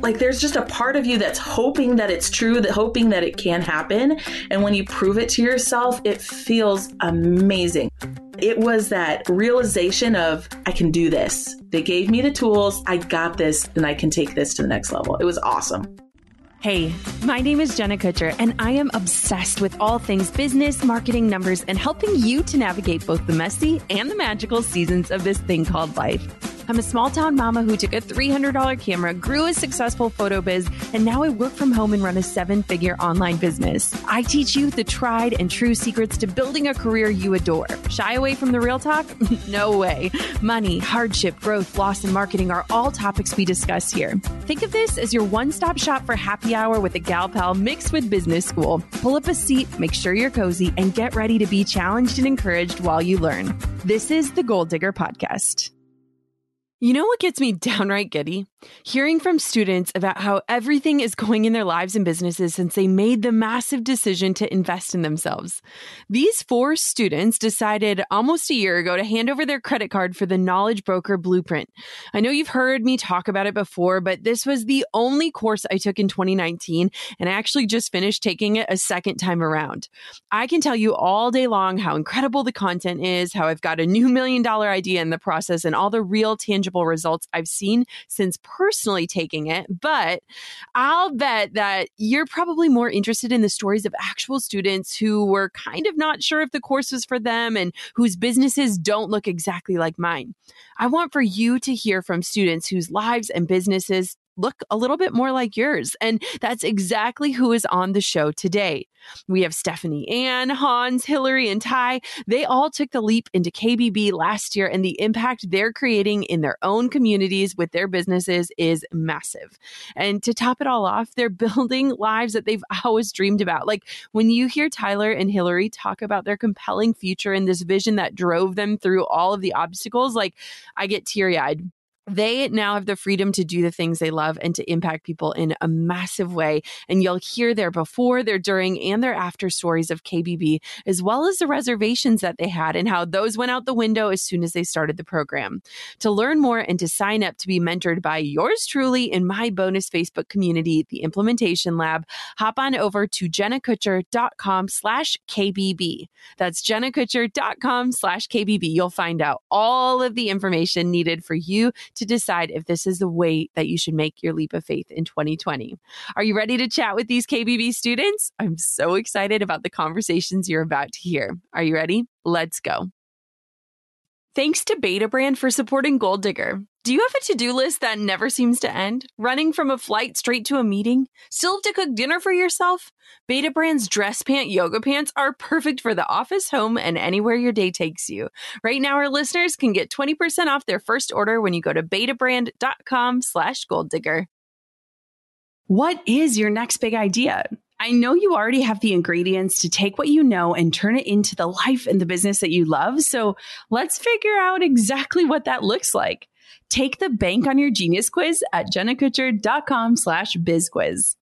Like, there's just a part of you that's hoping that it's true, that hoping that it can happen. And when you prove it to yourself, it feels amazing. It was that realization of, I can do this. They gave me the tools. I got this, and I can take this to the next level. It was awesome. Hey, my name is Jenna Kutcher, and I am obsessed with all things business, marketing, numbers, and helping you to navigate both the messy and the magical seasons of this thing called life. I'm a small-town mama who took a $300 camera, grew a successful photo biz, and now I work from home and run a 7-figure online business. I teach you the tried and true secrets to building a career you adore. Shy away from the real talk? No way. Money, hardship, growth, loss, and marketing are all topics we discuss here. Think of this as your one-stop shop for happy hour with a gal pal mixed with business school. Pull up a seat, make sure you're cozy, and get ready to be challenged and encouraged while you learn. This is the Gold Digger Podcast. You know what gets me downright giddy? Hearing from students about how everything is going in their lives and businesses since they made the massive decision to invest in themselves. These 4 students decided almost a year ago to hand over their credit card for the Knowledge Broker Blueprint. I know you've heard me talk about it before, but this was the only course I took in 2019, and I actually just finished taking it a second time around. I can tell you all day long how incredible the content is, how I've got a new $1 million idea in the process, and all the real tangible results I've seen since personally taking it, but I'll bet that you're probably more interested in the stories of actual students who were kind of not sure if the course was for them and whose businesses don't look exactly like mine. I want for you to hear from students whose lives and businesses look a little bit more like yours. And that's exactly who is on the show today. We have Stephanie Ann, Hans, Hilary, and Ty. They all took the leap into KBB last year, and the impact they're creating in their own communities with their businesses is massive. And to top it all off, they're building lives that they've always dreamed about. Like, when you hear Tyler and Hilary talk about their compelling future and this vision that drove them through all of the obstacles, like, I get teary-eyed. They now have the freedom to do the things they love and to impact people in a massive way. And you'll hear their before, their during, and their after stories of KBB, as well as the reservations that they had and how those went out the window as soon as they started the program. To learn more and to sign up to be mentored by yours truly in my bonus Facebook community, The Implementation Lab, hop on over to jennakutcher.com/KBB. That's jennakutcher.com/KBB. You'll find out all of the information needed for you to decide if this is the way that you should make your leap of faith in 2020. Are you ready to chat with these KBB students? I'm so excited about the conversations you're about to hear. Are you ready? Let's go. Thanks to Beta Brand for supporting Gold Digger. Do you have a to-do list that never seems to end? Running from a flight straight to a meeting? Still have to cook dinner for yourself? Beta Brand's dress pant yoga pants are perfect for the office, home, and anywhere your day takes you. Right now, our listeners can get 20% off their first order when you go to betabrand.com/golddigger. What is your next big idea? I know you already have the ingredients to take what you know and turn it into the life and the business that you love. So let's figure out exactly what that looks like. Take the bank on your genius quiz at jennakutcher.com/bizquiz.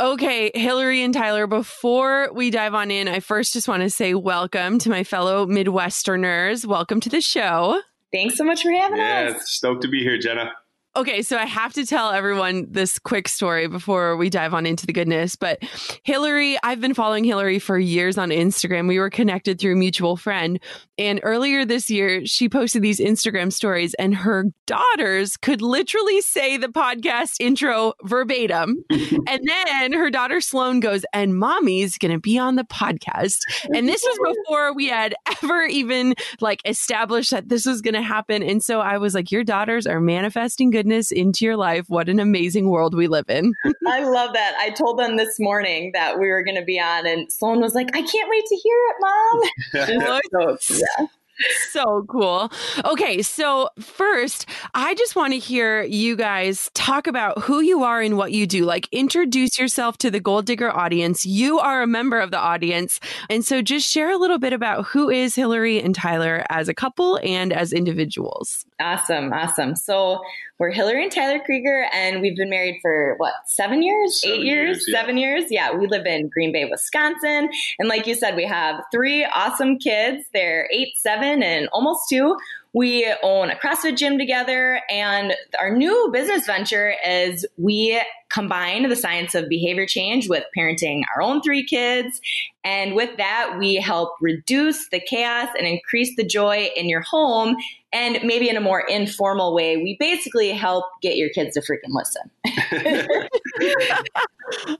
Okay, Hilary and Tyler, before we dive on in, I first just want to say welcome to my fellow Midwesterners. Welcome to the show. Thanks so much for having us. Yeah, stoked to be here, Jenna. Okay, so I have to tell everyone this quick story before we dive on into the goodness. But Hilary, I've been following Hilary for years on Instagram. We were connected through a mutual friend. And earlier this year, she posted these Instagram stories and her daughters could literally say the podcast intro verbatim. And then her daughter Sloane goes, and mommy's going to be on the podcast. And this was before we had ever even like established that this was going to happen. And so I was like, your daughters are manifesting goodness into your life. What an amazing world we live in. I love that. I told them this morning that we were going to be on and Sloane was like, I can't wait to hear it, Mom. So cool. Okay. So first, I just want to hear you guys talk about who you are and what you do. Like, introduce yourself to the Gold Digger audience. You are a member of the audience. And so just share a little bit about who is Hilary and Tyler as a couple and as individuals. Awesome. Awesome. So we're Hilary and Tyler Krieger, and we've been married for what, 7 years, 8 years, yeah. 7 years. Yeah. We live in Green Bay, Wisconsin. And like you said, we have 3 awesome kids. They're 8, 7, and almost 2. We own a CrossFit gym together, and our new business venture is we combine the science of behavior change with parenting our own 3 kids. And with that, we help reduce the chaos and increase the joy in your home, and maybe in a more informal way. We basically help get your kids to freaking listen.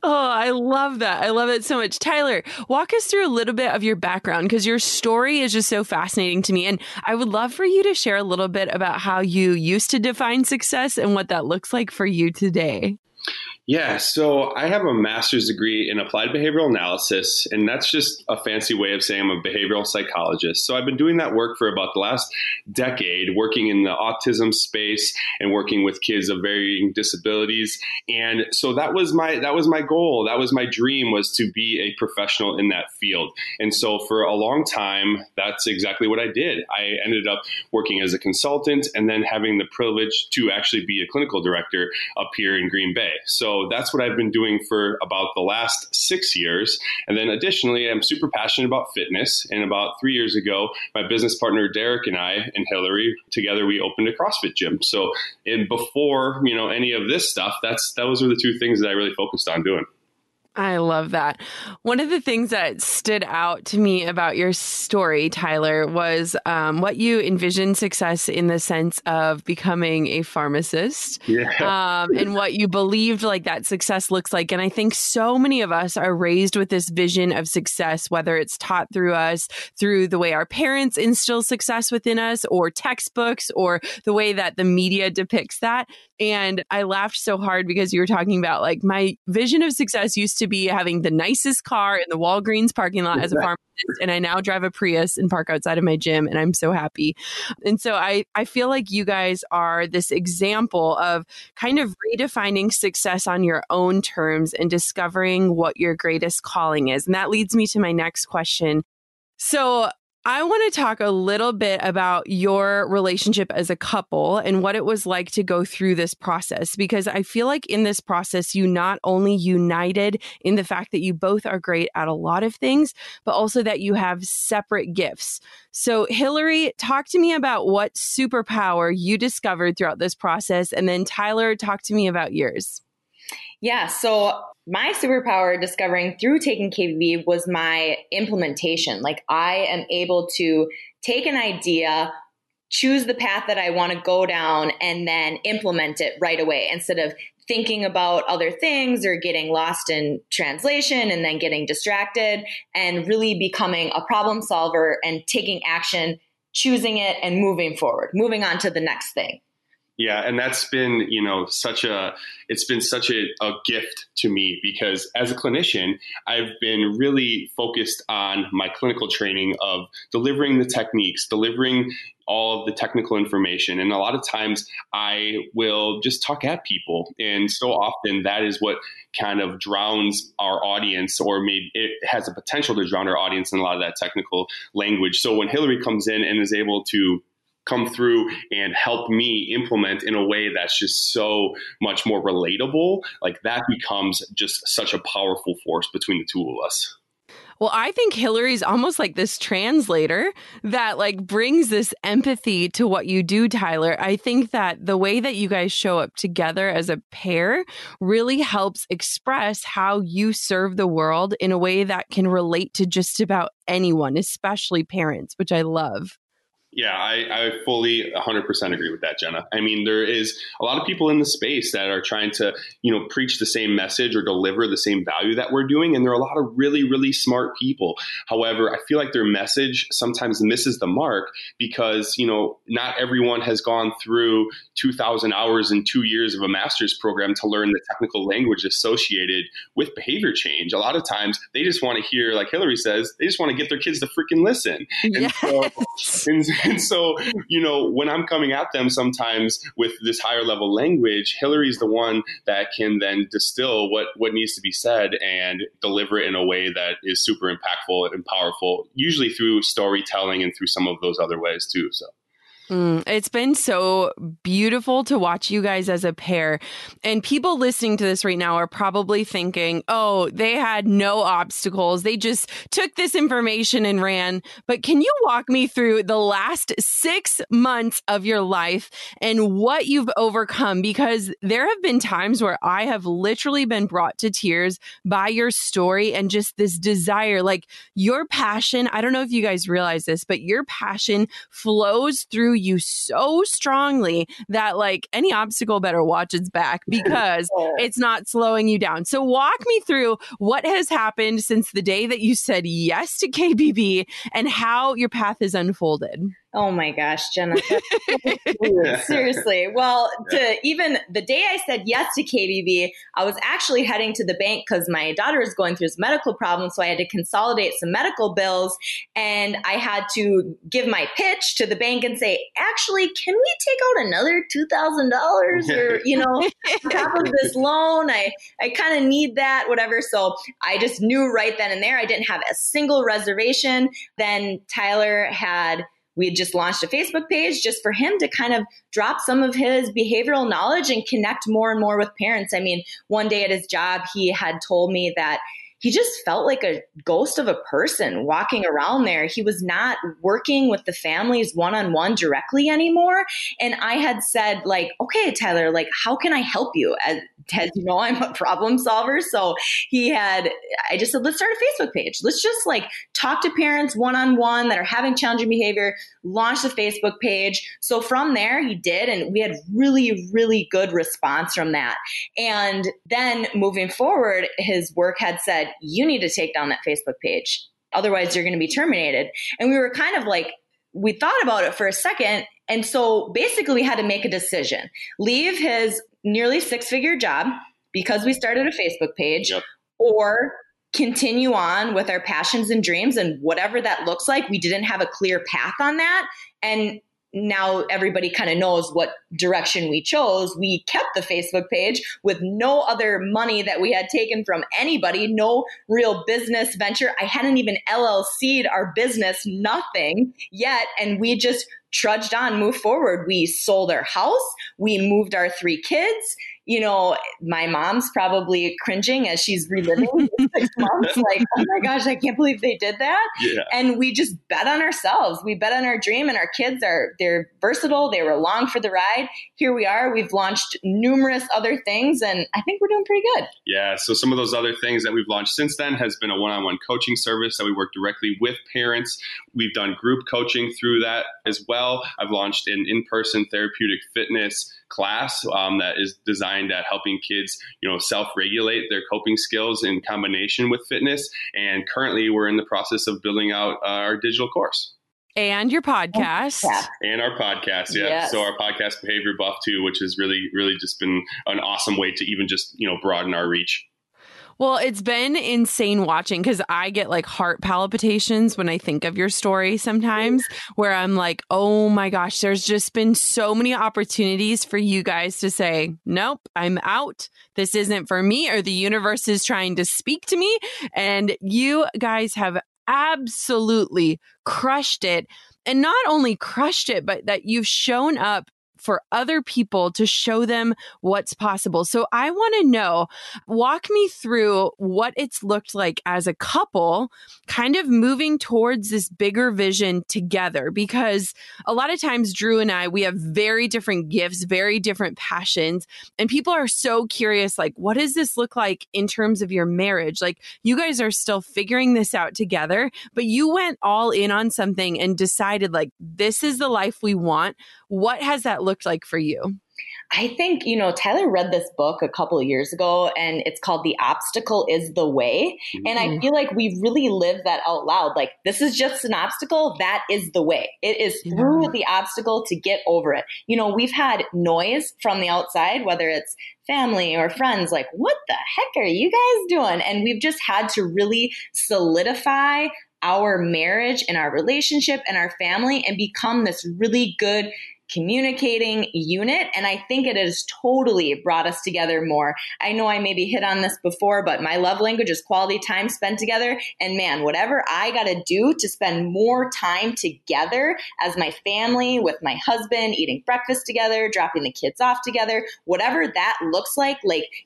Oh, I love that. I love it so much. Tyler, walk us through a little bit of your background, because your story is just so fascinating to me. And I would love for you to share a little bit about how you used to define success and what that looks like for you today. Yeah, so I have a master's degree in applied behavioral analysis, and that's just a fancy way of saying I'm a behavioral psychologist. So I've been doing that work for about the last decade, working in the autism space and working with kids of varying disabilities. And so that was my goal. That was my dream, was to be a professional in that field. And so for a long time, that's exactly what I did. I ended up working as a consultant and then having the privilege to actually be a clinical director up here in Green Bay. So that's what I've been doing for about the last 6 years. And then additionally, I'm super passionate about fitness. And about 3 years ago, my business partner, Derek, and I and Hilary, together, we opened a CrossFit gym. So before, any of this stuff, those are the 2 things that I really focused on doing. I love that. One of the things that stood out to me about your story, Tyler, was what you envision success in the sense of becoming a pharmacist, and what you believed like that success looks like. And I think so many of us are raised with this vision of success, whether it's taught through us, through the way our parents instill success within us, or textbooks, or the way that the media depicts that. And I laughed so hard because you were talking about like my vision of success used to be having the nicest car in the Walgreens parking lot as a pharmacist. And I now drive a Prius and park outside of my gym, and I'm so happy. And so I feel like you guys are this example of kind of redefining success on your own terms and discovering what your greatest calling is. And that leads me to my next question. So I want to talk a little bit about your relationship as a couple and what it was like to go through this process, because I feel like in this process, you not only united in the fact that you both are great at a lot of things, but also that you have separate gifts. So Hilary, talk to me about what superpower you discovered throughout this process. And then Tyler, talk to me about yours. Yeah, so my superpower discovering through taking KBB was my implementation. Like, I am able to take an idea, choose the path that I want to go down, and then implement it right away instead of thinking about other things or getting lost in translation and then getting distracted, and really becoming a problem solver and taking action, choosing it and moving forward, moving on to the next thing. Yeah. And that's been, it's been such a gift to me, because as a clinician, I've been really focused on my clinical training of delivering the techniques, delivering all of the technical information. And a lot of times I will just talk at people. And so often that is what kind of drowns our audience, or maybe it has a potential to drown our audience in a lot of that technical language. So when Hilary comes in and is able to come through and help me implement in a way that's just so much more relatable, like that becomes just such a powerful force between the two of us. Well, I think Hilary's almost like this translator that like brings this empathy to what you do, Tyler. I think that the way that you guys show up together as a pair really helps express how you serve the world in a way that can relate to just about anyone, especially parents, which I love. Yeah, I fully 100% agree with that, Jenna. I mean, there is a lot of people in the space that are trying to, you know, preach the same message or deliver the same value that we're doing. And there are a lot of really, really smart people. However, I feel like their message sometimes misses the mark because, you know, not everyone has gone through 2,000 hours in 2 years of a master's program to learn the technical language associated with behavior change. A lot of times they just want to hear, like Hilary says, they just want to get their kids to freaking listen. And so, you know, when I'm coming at them sometimes with this higher level language, Hilary's the one that can then distill what needs to be said and deliver it in a way that is super impactful and powerful, usually through storytelling and through some of those other ways too. So. It's been so beautiful to watch you guys as a pair. And people listening to this right now are probably thinking, oh, they had no obstacles. They just took this information and ran. But can you walk me through the last 6 months of your life and what you've overcome? Because there have been times where I have literally been brought to tears by your story and just this desire, like your passion. I don't know if you guys realize this, but your passion flows through you so strongly that like any obstacle better watch its back because it's not slowing you down. So walk me through what has happened since the day that you said yes to KBB and how your path has unfolded. Oh my gosh, Jenna. Seriously. Well, to even the day I said yes to KBB, I was actually heading to the bank because my daughter is going through some medical problems. So I had to consolidate some medical bills and I had to give my pitch to the bank and say, actually, can we take out another $2,000 or, you know, on top of this loan? I kind of need that, whatever. So I just knew right then and there, I didn't have a single reservation. Then Tyler had... We had just launched a Facebook page just for him to kind of drop some of his behavioral knowledge and connect more and more with parents. I mean, one day at his job, he had told me that he just felt like a ghost of a person walking around there. He was not working with the families one-on-one directly anymore. And I had said like, okay, Tyler, like, how can I help you? As you know, I'm a problem solver. So I just said, let's start a Facebook page. Let's just like talk to parents one-on-one that are having challenging behavior, launch the Facebook page. So from there he did. And we had really, really good response from that. And then moving forward, his work had said, you need to take down that Facebook page. Otherwise, you're going to be terminated. And we were kind of like, we thought about it for a second. And so basically, we had to make a decision. Leave his nearly six-figure job because we started a Facebook page, or continue on with our passions and dreams and whatever that looks like. We didn't have a clear path on that. And now everybody kind of knows what direction we chose. We kept the Facebook page with no other money that we had taken from anybody, no real business venture. I hadn't even LLC'd our business, nothing yet. And we just trudged on, moved forward. We sold our house. We moved our 3 kids. You know, my mom's probably cringing as she's reliving 6 months, like, oh my gosh, I can't believe they did that. Yeah. And we just bet on ourselves. We bet on our dream, and our kids they're versatile. They were along for the ride. Here we are. We've launched numerous other things, and I think we're doing pretty good. Yeah. So some of those other things that we've launched since then has been a one-on-one coaching service that we work directly with parents. We've done group coaching through that as well. I've launched an in-person therapeutic fitness class that is designed at helping kids, you know, self-regulate their coping skills in combination with fitness. And currently we're in the process of building out our digital course. And your podcast. And our podcast, yeah. Yes. So our podcast, Behavior Buff, too, which has really, really just been an awesome way to even just, you know, broaden our reach. Well, it's been insane watching because I get like heart palpitations when I think of your story sometimes where I'm like, oh my gosh, there's just been so many opportunities for you guys to say, nope, I'm out. This isn't for me, or the universe is trying to speak to me. And you guys have absolutely crushed it. And not only crushed it, but that you've shown up for other people to show them what's possible. So I want to know, walk me through what it's looked like as a couple, kind of moving towards this bigger vision together, because a lot of times Drew and I, we have very different gifts, very different passions, and people are so curious, like, what does this look like in terms of your marriage? Like, you guys are still figuring this out together, but you went all in on something and decided, like, this is the life we want. What has that looked like for you? I think, you know, Tyler read this book a couple of years ago, and it's called The Obstacle is the Way. Mm-hmm. And I feel like we really live that out loud. Like, this is just an obstacle. That is the way. It is through the obstacle to get over it. You know, we've had noise from the outside, whether it's family or friends, like, what the heck are you guys doing? And we've just had to really solidify our marriage and our relationship and our family and become this really good communicating unit. And I think it has totally brought us together more. I know I maybe hit on this before, but my love language is quality time spent together. And man, whatever I got to do to spend more time together as my family, with my husband, eating breakfast together, dropping the kids off together, whatever that looks like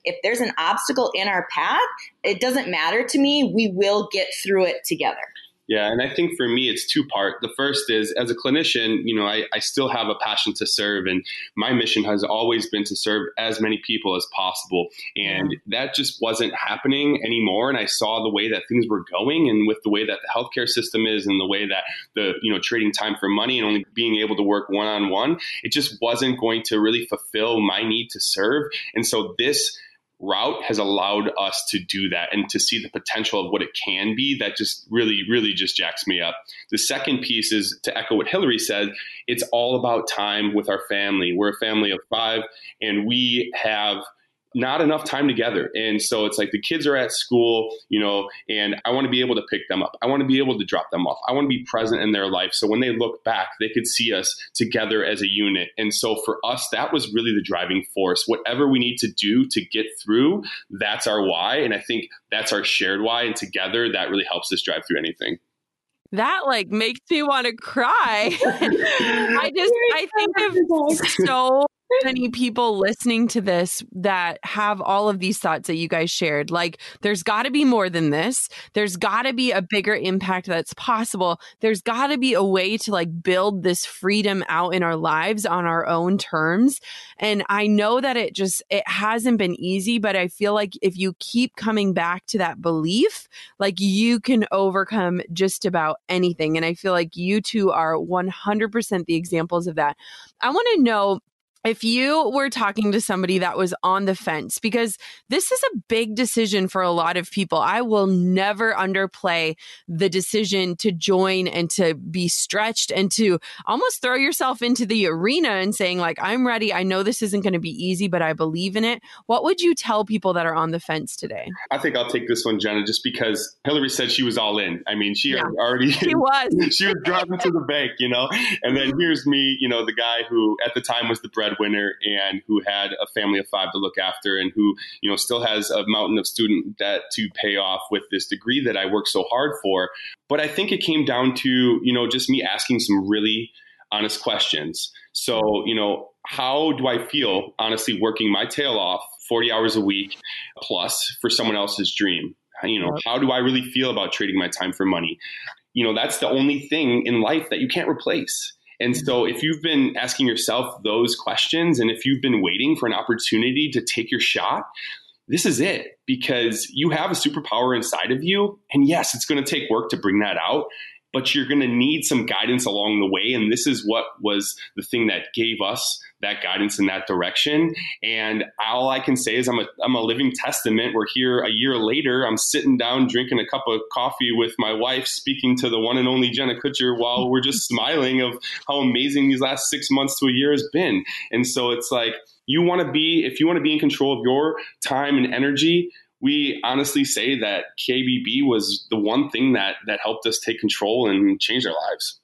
if there's an obstacle in our path, it doesn't matter to me. We will get through it together. Yeah. And I think for me, it's two-part. The first is, as a clinician, you know, I still have a passion to serve. And my mission has always been to serve as many people as possible. And that just wasn't happening anymore. And I saw the way that things were going, and with the way that the healthcare system is, and the way that the, you know, trading time for money and only being able to work one-on-one, it just wasn't going to really fulfill my need to serve. And so this route has allowed us to do that and to see the potential of what it can be. That just really, really just jacks me up. The second piece is, to echo what Hilary said, it's all about time with our family. We're a family of five, and we have not enough time together. And so it's like the kids are at school, you know, and I want to be able to pick them up. I want to be able to drop them off. I want to be present in their life. So when they look back, they could see us together as a unit. And so for us, that was really the driving force. Whatever we need to do to get through, that's our why. And I think that's our shared why. And together, that really helps us drive through anything. That like makes me want to cry. I think of so many people listening to this that have all of these thoughts that you guys shared. Like, there's got to be more than this. There's got to be a bigger impact that's possible. There's got to be a way to like build this freedom out in our lives on our own terms. And I know that it hasn't been easy, but I feel like if you keep coming back to that belief, like, you can overcome just about anything. And I feel like you two are 100% the examples of that. I want to know, if you were talking to somebody that was on the fence, because this is a big decision for a lot of people. I will never underplay the decision to join and to be stretched and to almost throw yourself into the arena and saying, like, I'm ready. I know this isn't going to be easy, but I believe in it. What would you tell people that are on the fence today? I think I'll take this one, Jenna, just because Hilary said she was all in. I mean, she was driving to the bank, you know, and then here's me, you know, the guy who at the time was the breadwinner and who had a family of five to look after, and who, you know, still has a mountain of student debt to pay off with this degree that I worked so hard for. But I think it came down to, you know, just me asking some really honest questions. So, you know, how do I feel honestly working my tail off 40 hours a week plus for someone else's dream? You know, how do I really feel about trading my time for money? You know, that's the only thing in life that you can't replace. And so if you've been asking yourself those questions, and if you've been waiting for an opportunity to take your shot, this is it, because you have a superpower inside of you. And yes, it's going to take work to bring that out, but you're going to need some guidance along the way. And this is what was the thing that gave us that guidance in that direction. And all I can say is I'm a living testament. We're here a year later. I'm sitting down, drinking a cup of coffee with my wife, speaking to the one and only Jenna Kutcher, while we're just smiling of how amazing these last 6 months to a year has been. And so it's like, if you want to be in control of your time and energy, we honestly say that KBB was the one thing that helped us take control and change our lives.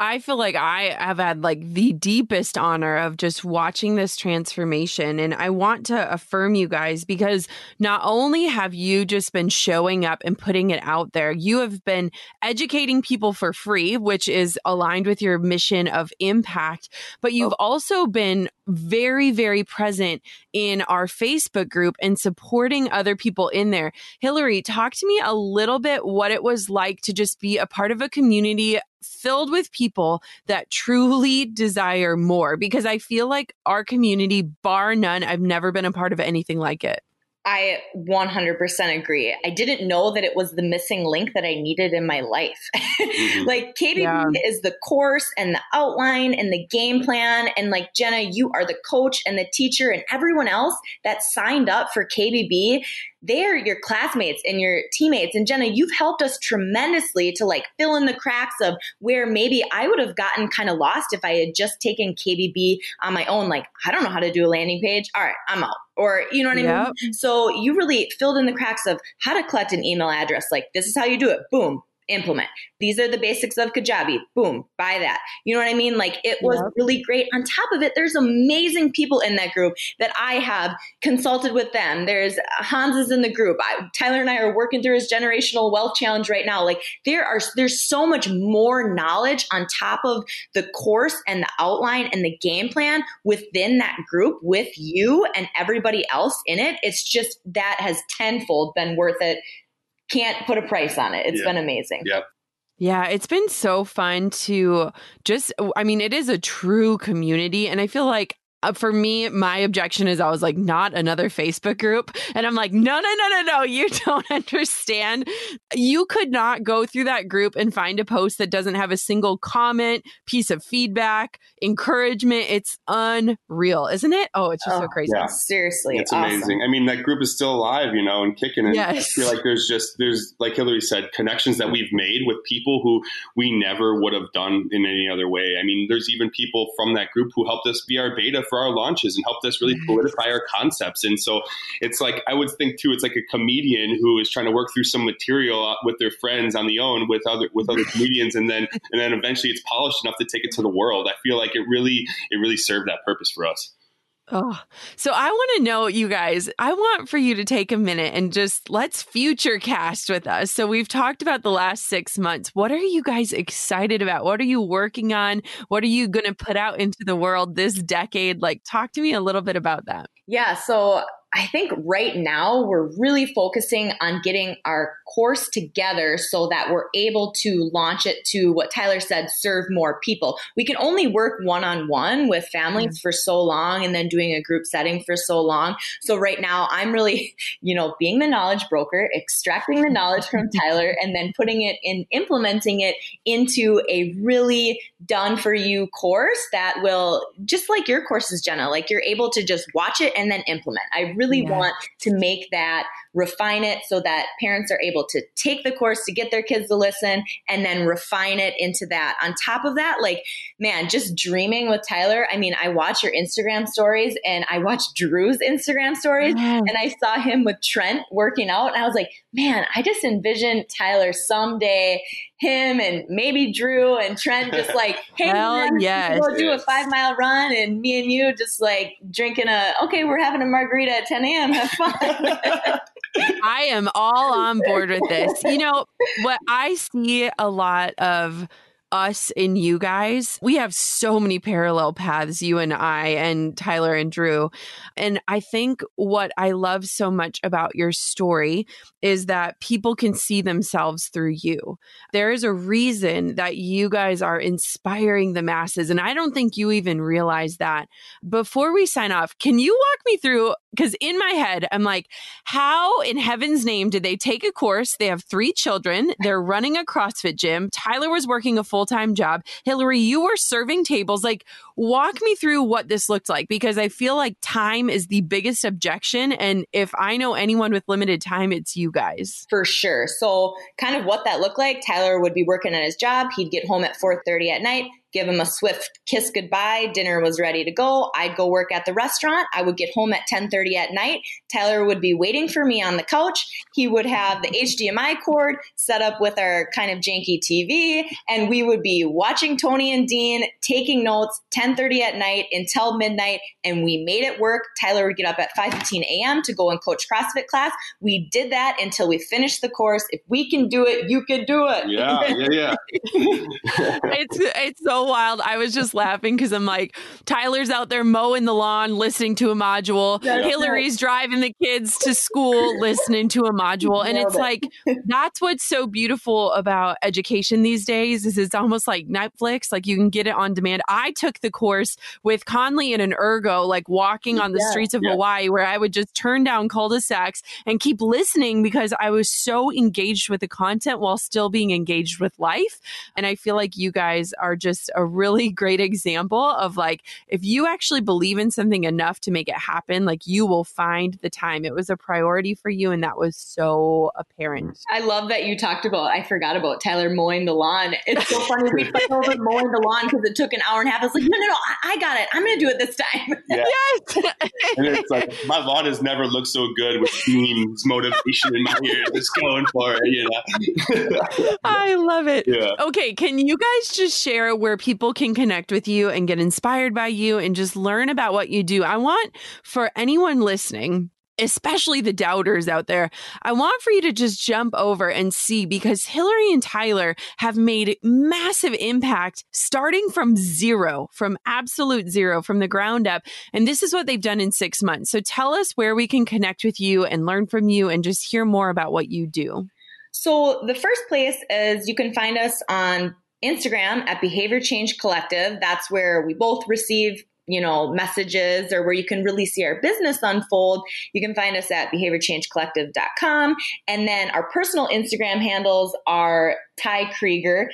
I feel like I have had like the deepest honor of just watching this transformation. And I want to affirm you guys, because not only have you just been showing up and putting it out there, you have been educating people for free, which is aligned with your mission of impact. But you've also been very, very present in our Facebook group and supporting other people in there. Hilary, talk to me a little bit what it was like to just be a part of a community filled with people that truly desire more, because I feel like our community, bar none, I've never been a part of anything like it. I 100% agree. I didn't know that it was the missing link that I needed in my life. Like KBB is the course and the outline and the game plan. And like, Jenna, you are the coach and the teacher, and everyone else that signed up for KBB, they're your classmates and your teammates. And Jenna, you've helped us tremendously to like fill in the cracks of where maybe I would have gotten kind of lost if I had just taken KBB on my own. Like, I don't know how to do a landing page. All right, I'm out. Or, you know what I mean? So you really filled in the cracks of how to collect an email address. Like, this is how you do it. Boom. Implement. These are the basics of Kajabi. Boom, buy that. You know what I mean? Like, it was really great. On top of it, there's amazing people in that group that I have consulted with them. There's Hans is in the group. Tyler and I are working through his generational wealth challenge right now. Like, there's so much more knowledge on top of the course and the outline and the game plan within that group with you and everybody else in it. It's just that has tenfold been worth it. Can't put a price on it. It's been amazing. Yeah, it's been so fun to just, I mean, it is a true community. And I feel like for me, my objection is I was like, not another Facebook group. And I'm like, no, you don't understand. You could not go through that group and find a post that doesn't have a single comment, piece of feedback, encouragement. It's unreal, isn't it? Oh, it's just so crazy. Yeah. Seriously. It's awesome. Amazing. I mean, that group is still alive, you know, and kicking. And I feel like there's like Hilary said, connections that we've made with people who we never would have done in any other way. I mean, there's even people from that group who helped us be our beta for our launches and helped us really solidify our concepts. And so it's like, I would think too, it's like a comedian who is trying to work through some material with their friends on the own with other comedians. And then eventually it's polished enough to take it to the world. I feel like it really served that purpose for us. Oh, so I want to know, you guys, I want for you to take a minute and just let's future cast with us. So we've talked about the last 6 months. What are you guys excited about? What are you working on? What are you going to put out into the world this decade? Like, talk to me a little bit about that. Yeah. So I think right now we're really focusing on getting our course together so that we're able to launch it to what Tyler said, serve more people. We can only work one-on-one with families for so long and then doing a group setting for so long. So right now I'm really, you know, being the knowledge broker, extracting the knowledge from Tyler and then putting it in, implementing it into a really done for you course that will, just like your courses, Jenna, like you're able to just watch it and then implement. I really want to make that, refine it so that parents are able to take the course to get their kids to listen and then refine it into that. On top of that, like, man, just dreaming with Tyler. I mean, I watch your Instagram stories and I watch Drew's Instagram stories and I saw him with Trent working out and I was like, man, I just envisioned Tyler someday, him and maybe Drew and Trent just like, hey, we'll do a 5-mile run and me and you just like drinking we're having a margarita at 10 a.m. Have fun. I am all on board with this. You know, what I see a lot of us and you guys, we have so many parallel paths, you and I and Tyler and Drew. And I think what I love so much about your story is that people can see themselves through you. There is a reason that you guys are inspiring the masses. And I don't think you even realize that. Before we sign off, can you walk me through, because in my head, I'm like, how in heaven's name did they take a course? They have 3 children. They're running a CrossFit gym. Tyler was working a full-time job. Hilary, you were serving tables. Like, walk me through what this looked like, because I feel like time is the biggest objection. And if I know anyone with limited time, it's you guys. For sure. So kind of what that looked like, Tyler would be working on his job. He'd get home at 4:30 at night. give him a swift kiss goodbye. Dinner was ready to go. I'd go work at the restaurant. I would get home at 10:30 at night. Tyler would be waiting for me on the couch. He would have the HDMI cord set up with our kind of janky TV, and we would be watching Tony and Dean, taking notes 10:30 at night until midnight, and we made it work. Tyler would get up at 5:15 a.m. to go and coach CrossFit class. We did that until we finished the course. If we can do it, you can do it. Yeah. It's so wild. I was just laughing because I'm like, Tyler's out there mowing the lawn, listening to a module. That's Hillary's driving the kids to school, listening to a module. And it's like, that's what's so beautiful about education these days is it's almost like Netflix. Like you can get it on demand. I took the course with Conley and an ergo, like walking on the streets of Hawaii, where I would just turn down cul-de-sacs and keep listening because I was so engaged with the content while still being engaged with life. And I feel like you guys are just a really great example of like, if you actually believe in something enough to make it happen, like you will find the time. It was a priority for you. And that was so apparent. I love that you talked about, I forgot about Tyler mowing the lawn. It's so funny. We went over mowing the lawn because it took an hour and a half. I was like, no, I got it. I'm going to do it this time. Yeah. Yes. And it's like, my lawn has never looked so good with Dean's motivation in my ears. It's going for it, you know. I love it. Yeah. Okay. Can you guys just share where people can connect with you and get inspired by you and just learn about what you do? I want for anyone listening, especially the doubters out there, I want for you to just jump over and see, because Hilary and Tyler have made massive impact starting from zero, from absolute zero, from the ground up. And this is what they've done in 6 months. So tell us where we can connect with you and learn from you and just hear more about what you do. So the first place is you can find us on Instagram at Behavior Change Collective. That's where we both receive messages, or where you can really see our business unfold. You can find us at behaviorchangecollective.com. And then our personal Instagram handles are Ty Krieger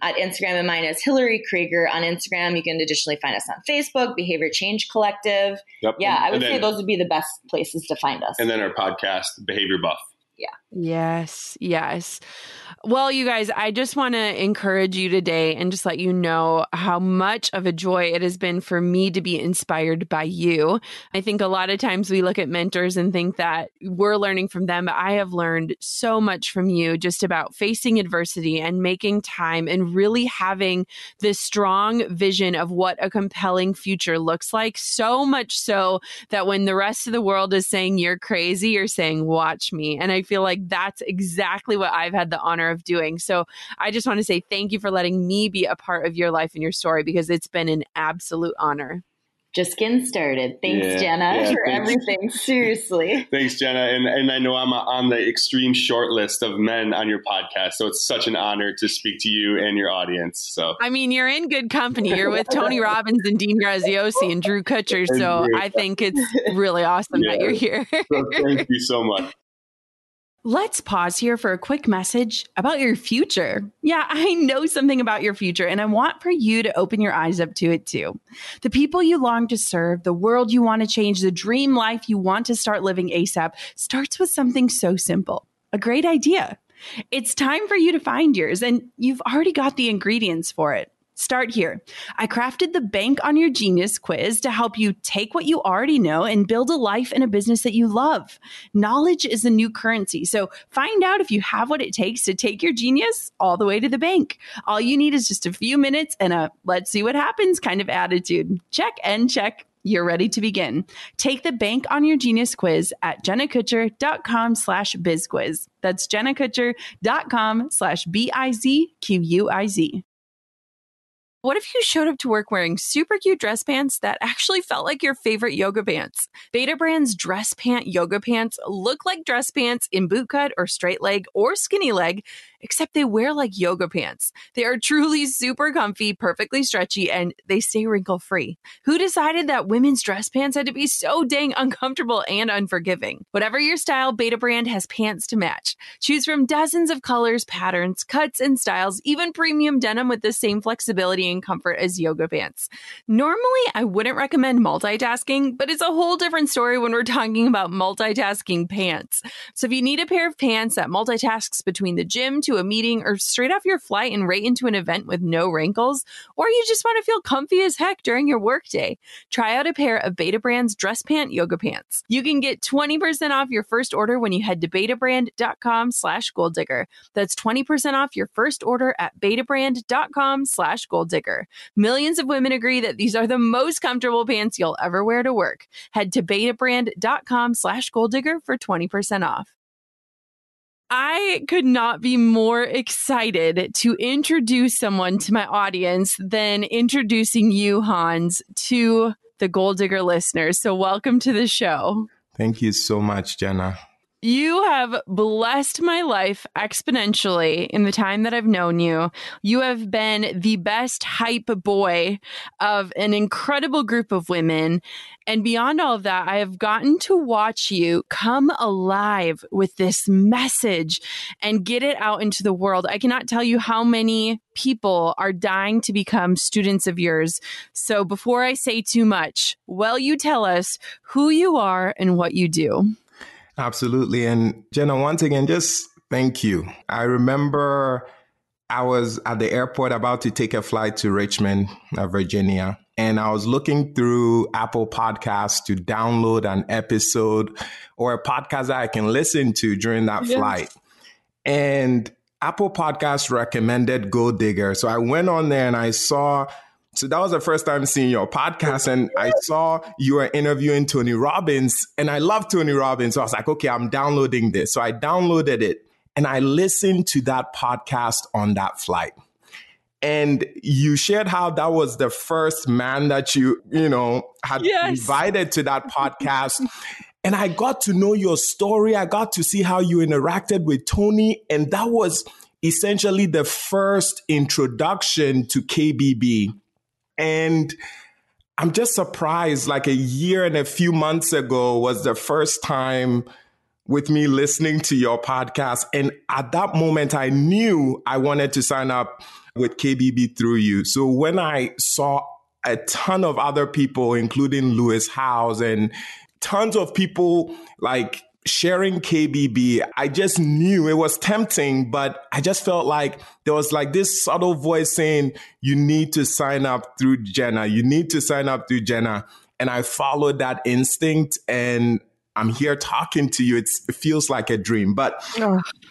at Instagram, and mine is Hilary Krieger on Instagram. You can additionally find us on Facebook, Behavior Change Collective. Yep. Yeah, and I would say those would be the best places to find us. And then our podcast, Behavior Buff. Yeah. Yes. Well, you guys, I just want to encourage you today and just let you know how much of a joy it has been for me to be inspired by you. I think a lot of times we look at mentors and think that we're learning from them, but I have learned so much from you just about facing adversity and making time and really having this strong vision of what a compelling future looks like. So much so that when the rest of the world is saying you're crazy, you're saying, watch me. And I feel like that's exactly what I've had the honor of doing. So I just want to say thank you for letting me be a part of your life and your story, because it's been an absolute honor. Just getting started. Thanks, Jenna, for everything. Seriously. Thanks, Jenna. And I know I'm on the extreme short list of men on your podcast, so it's such an honor to speak to you and your audience. So I mean, you're in good company. You're with Tony Robbins and Dean Graziosi and Drew Kutcher, so I think it's really awesome that you're here. So thank you so much. Let's pause here for a quick message about your future. Yeah, I know something about your future, and I want for you to open your eyes up to it too. The people you long to serve, the world you want to change, the dream life you want to start living ASAP starts with something so simple, a great idea. It's time for you to find yours, and you've already got the ingredients for it. Start here. I crafted the Bank on Your Genius quiz to help you take what you already know and build a life and a business that you love. Knowledge is the new currency. So find out if you have what it takes to take your genius all the way to the bank. All you need is just a few minutes and a let's see what happens kind of attitude. Check and check. You're ready to begin. Take the Bank on Your Genius quiz at jennakutcher.com/bizquiz. That's jennakutcher.com/BIZQUIZ. What if you showed up to work wearing super cute dress pants that actually felt like your favorite yoga pants? Beta Brand's dress pant yoga pants look like dress pants in boot cut or straight leg or skinny leg, except they wear like yoga pants. They are truly super comfy, perfectly stretchy, and they stay wrinkle-free. Who decided that women's dress pants had to be so dang uncomfortable and unforgiving? Whatever your style, Beta Brand has pants to match. Choose from dozens of colors, patterns, cuts, and styles, even premium denim with the same flexibility and comfort as yoga pants. Normally, I wouldn't recommend multitasking, but it's a whole different story when we're talking about multitasking pants. So if you need a pair of pants that multitasks between the gym, into a meeting or straight off your flight and right into an event with no wrinkles, or you just want to feel comfy as heck during your workday, try out a pair of Beta Brand's dress pant yoga pants. You can get 20% off your first order when you head to betabrand.com/golddigger. That's 20% off your first order at betabrand.com/golddigger. Millions of women agree that these are the most comfortable pants you'll ever wear to work. Head to betabrand.com/golddigger for 20% off. I could not be more excited to introduce someone to my audience than introducing you, Hans, to the Gold Digger listeners. So welcome to the show. Thank you so much, Jenna. You have blessed my life exponentially in the time that I've known you. You have been the best hype boy of an incredible group of women. And beyond all of that, I have gotten to watch you come alive with this message and get it out into the world. I cannot tell you how many people are dying to become students of yours. So before I say too much, will you tell us who you are and what you do? Absolutely. And Jenna, once again, just thank you. I remember I was at the airport about to take a flight to Richmond, Virginia, and I was looking through Apple Podcasts to download an episode or a podcast that I can listen to during that flight. And Apple Podcasts recommended Gold Digger. So I went on there and I saw... So that was the first time seeing your podcast, and I saw you were interviewing Tony Robbins, and I love Tony Robbins. So I was like, okay, I'm downloading this. So I downloaded it and I listened to that podcast on that flight. And you shared how that was the first man that you had invited to that podcast. And I got to know your story. I got to see how you interacted with Tony. And that was essentially the first introduction to KBB. And I'm just surprised, like a year and a few months ago was the first time with me listening to your podcast. And at that moment, I knew I wanted to sign up with KBB through you. So when I saw a ton of other people, including Lewis Howes and tons of people like sharing KBB, I just knew it was tempting, but I just felt like there was like this subtle voice saying, you need to sign up through Jenna. You need to sign up through Jenna. And I followed that instinct and I'm here talking to you. It feels like a dream. But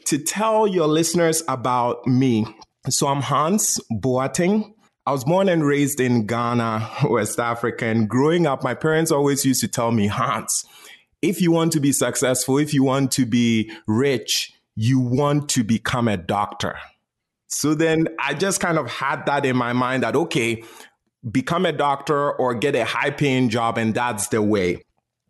to tell your listeners about me, so I'm Hans Boateng. I was born and raised in Ghana, West Africa. And growing up, my parents always used to tell me, Hans, if you want to be successful, if you want to be rich, you want to become a doctor. So then I just kind of had that in my mind that, okay, become a doctor or get a high-paying job, and that's the way.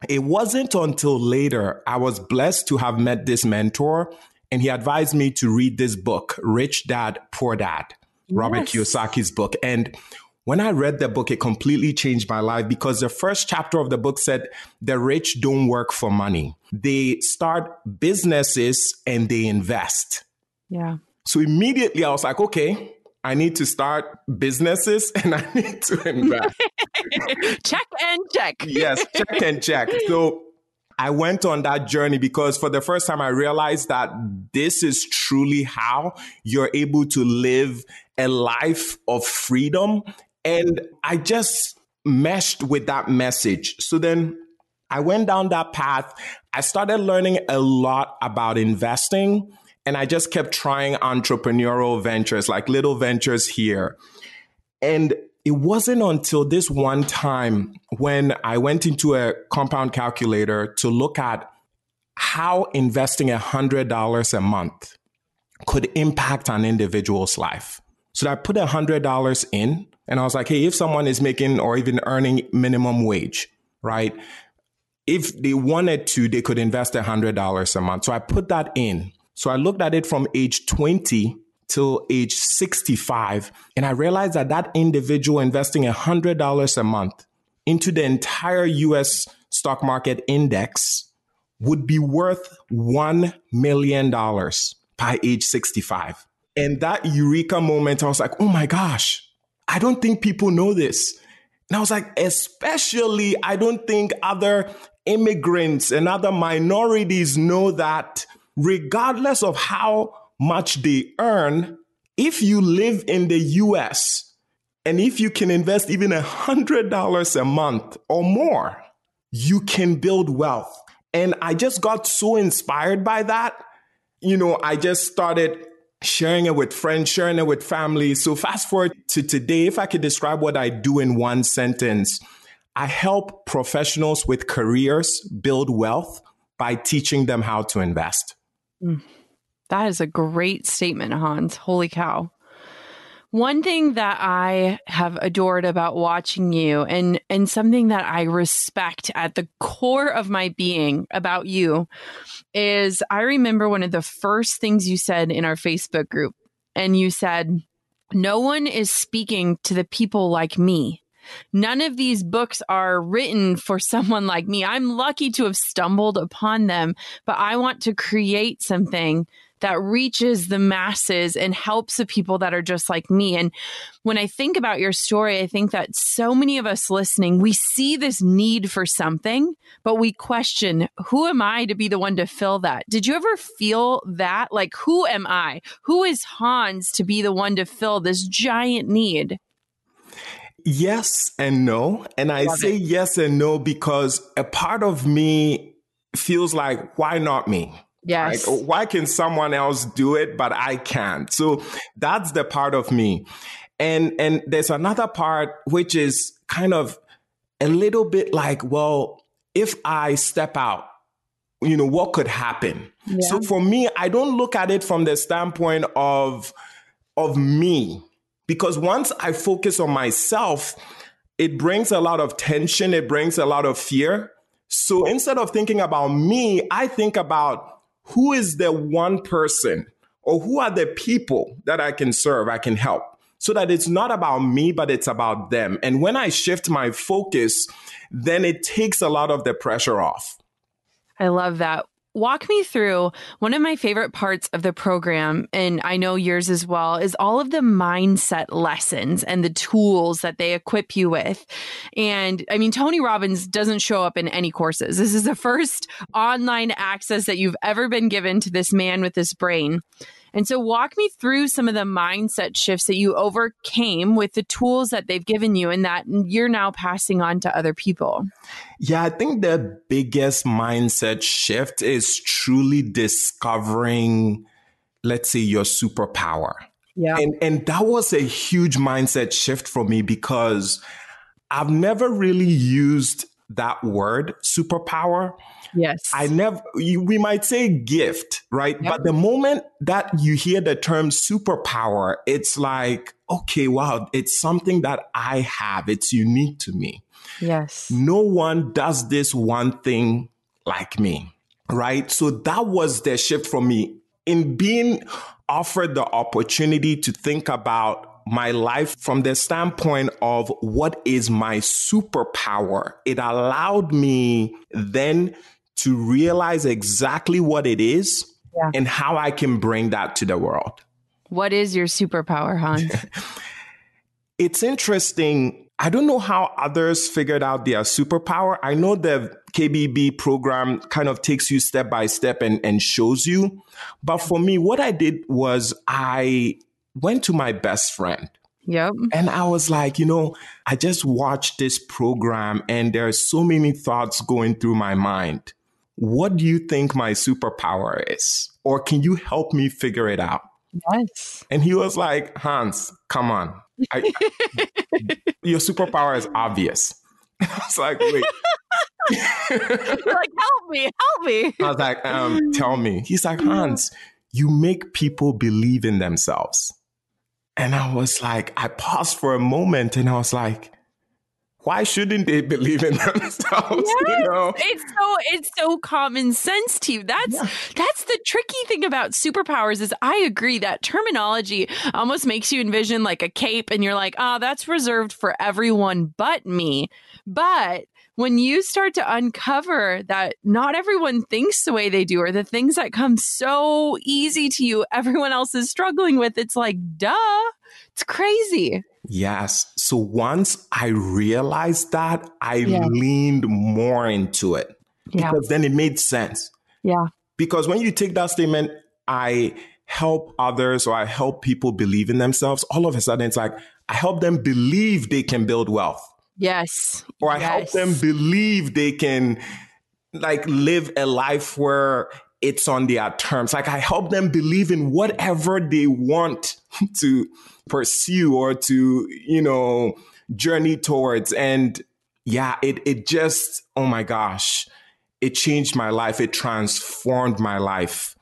It wasn't until later I was blessed to have met this mentor, and he advised me to read this book, Rich Dad, Poor Dad, Robert Kiyosaki's book. And when I read the book, it completely changed my life because the first chapter of the book said the rich don't work for money. They start businesses and they invest. Yeah. So immediately I was like, okay, I need to start businesses and I need to invest. Check and check. Yes, check and check. So I went on that journey because for the first time I realized that this is truly how you're able to live a life of freedom. And I just meshed with that message. So then I went down that path. I started learning a lot about investing, and I just kept trying entrepreneurial ventures, like little ventures here. And it wasn't until this one time when I went into a compound calculator to look at how investing $100 a month could impact an individual's life. So I put $100 in and I was like, hey, if someone is making or even earning minimum wage, right? If they wanted to, they could invest $100 a month. So I put that in. So I looked at it from age 20 till age 65. And I realized that that individual investing $100 a month into the entire US stock market index would be worth $1 million by age 65. And that eureka moment, I was like, oh my gosh, I don't think people know this. And I was like, especially, I don't think other immigrants and other minorities know that regardless of how much they earn, if you live in the US and if you can invest even $100 a month or more, you can build wealth. And I just got so inspired by that. You know, I just started sharing it with friends, sharing it with family. So fast forward to today, if I could describe what I do in one sentence, I help professionals with careers build wealth by teaching them how to invest. That is a great statement, Hans. Holy cow. One thing that I have adored about watching you and something that I respect at the core of my being about you is I remember one of the first things you said in our Facebook group, and you said, "No one is speaking to the people like me. None of these books are written for someone like me. I'm lucky to have stumbled upon them, but I want to create something that reaches the masses and helps the people that are just like me." And when I think about your story, I think that so many of us listening, we see this need for something, but we question, who am I to be the one to fill that? Did you ever feel that? Like, who am I? Who is Hans to be the one to fill this giant need? Yes and no. And I say yes and no because a part of me feels like, why not me? Yes. Right? Why can someone else do it, but I can't? So that's the part of me. And there's another part, which is kind of a little bit like, well, if I step out, you know, what could happen? Yeah. So for me, I don't look at it from the standpoint of me, because once I focus on myself, it brings a lot of tension. It brings a lot of fear. So instead of thinking about me, I think about, who is the one person or who are the people that I can serve, I can help, so that it's not about me, but it's about them. And when I shift my focus, then it takes a lot of the pressure off. I love that. Walk me through one of my favorite parts of the program, and I know yours as well, is all of the mindset lessons and the tools that they equip you with. And I mean, Tony Robbins doesn't show up in any courses. This is the first online access that you've ever been given to this man with this brain. And so walk me through some of the mindset shifts that you overcame with the tools that they've given you and that you're now passing on to other people. Yeah, I think the biggest mindset shift is truly discovering, let's say, your superpower. Yeah. And that was a huge mindset shift for me because I've never really used that word, superpower. Yes. We might say gift, right? Yep. But the moment that you hear the term superpower, it's like, okay, wow, it's something that I have. It's unique to me. Yes. No one does this one thing like me, right? So that was the shift for me in being offered the opportunity to think about my life from the standpoint of what is my superpower. It allowed me then to realize exactly what it is and how I can bring that to the world. What is your superpower, Hans? It's interesting. I don't know how others figured out their superpower. I know the KBB program kind of takes you step by step and shows you. But for me, what I did was I went to my best friend. Yep. And I was like, you know, I just watched this program and there are so many thoughts going through my mind. What do you think my superpower is? Or can you help me figure it out? Yes. And he was like, Hans, come on. Your superpower is obvious. And I was like, wait. You're like, help me. I was like, tell me. He's like, Hans, you make people believe in themselves. And I was like, I paused for a moment and I was like, why shouldn't they believe in themselves? Yes, you know? It's so common sense to you. That's the tricky thing about superpowers is I agree that terminology almost makes you envision like a cape and you're like, oh, that's reserved for everyone but me. But when you start to uncover that not everyone thinks the way they do, or the things that come so easy to you, everyone else is struggling with, it's like, duh, it's crazy. Yes. So once I realized that, I leaned more into it because then it made sense. Yeah. Because when you take that statement, I help others or I help people believe in themselves, all of a sudden it's like, I help them believe they can build wealth. Yes. Or I help them believe they can like live a life where it's on their terms. Like I help them believe in whatever they want to pursue or to, you know, journey towards. And yeah, it just, oh my gosh, it changed my life. It transformed my life.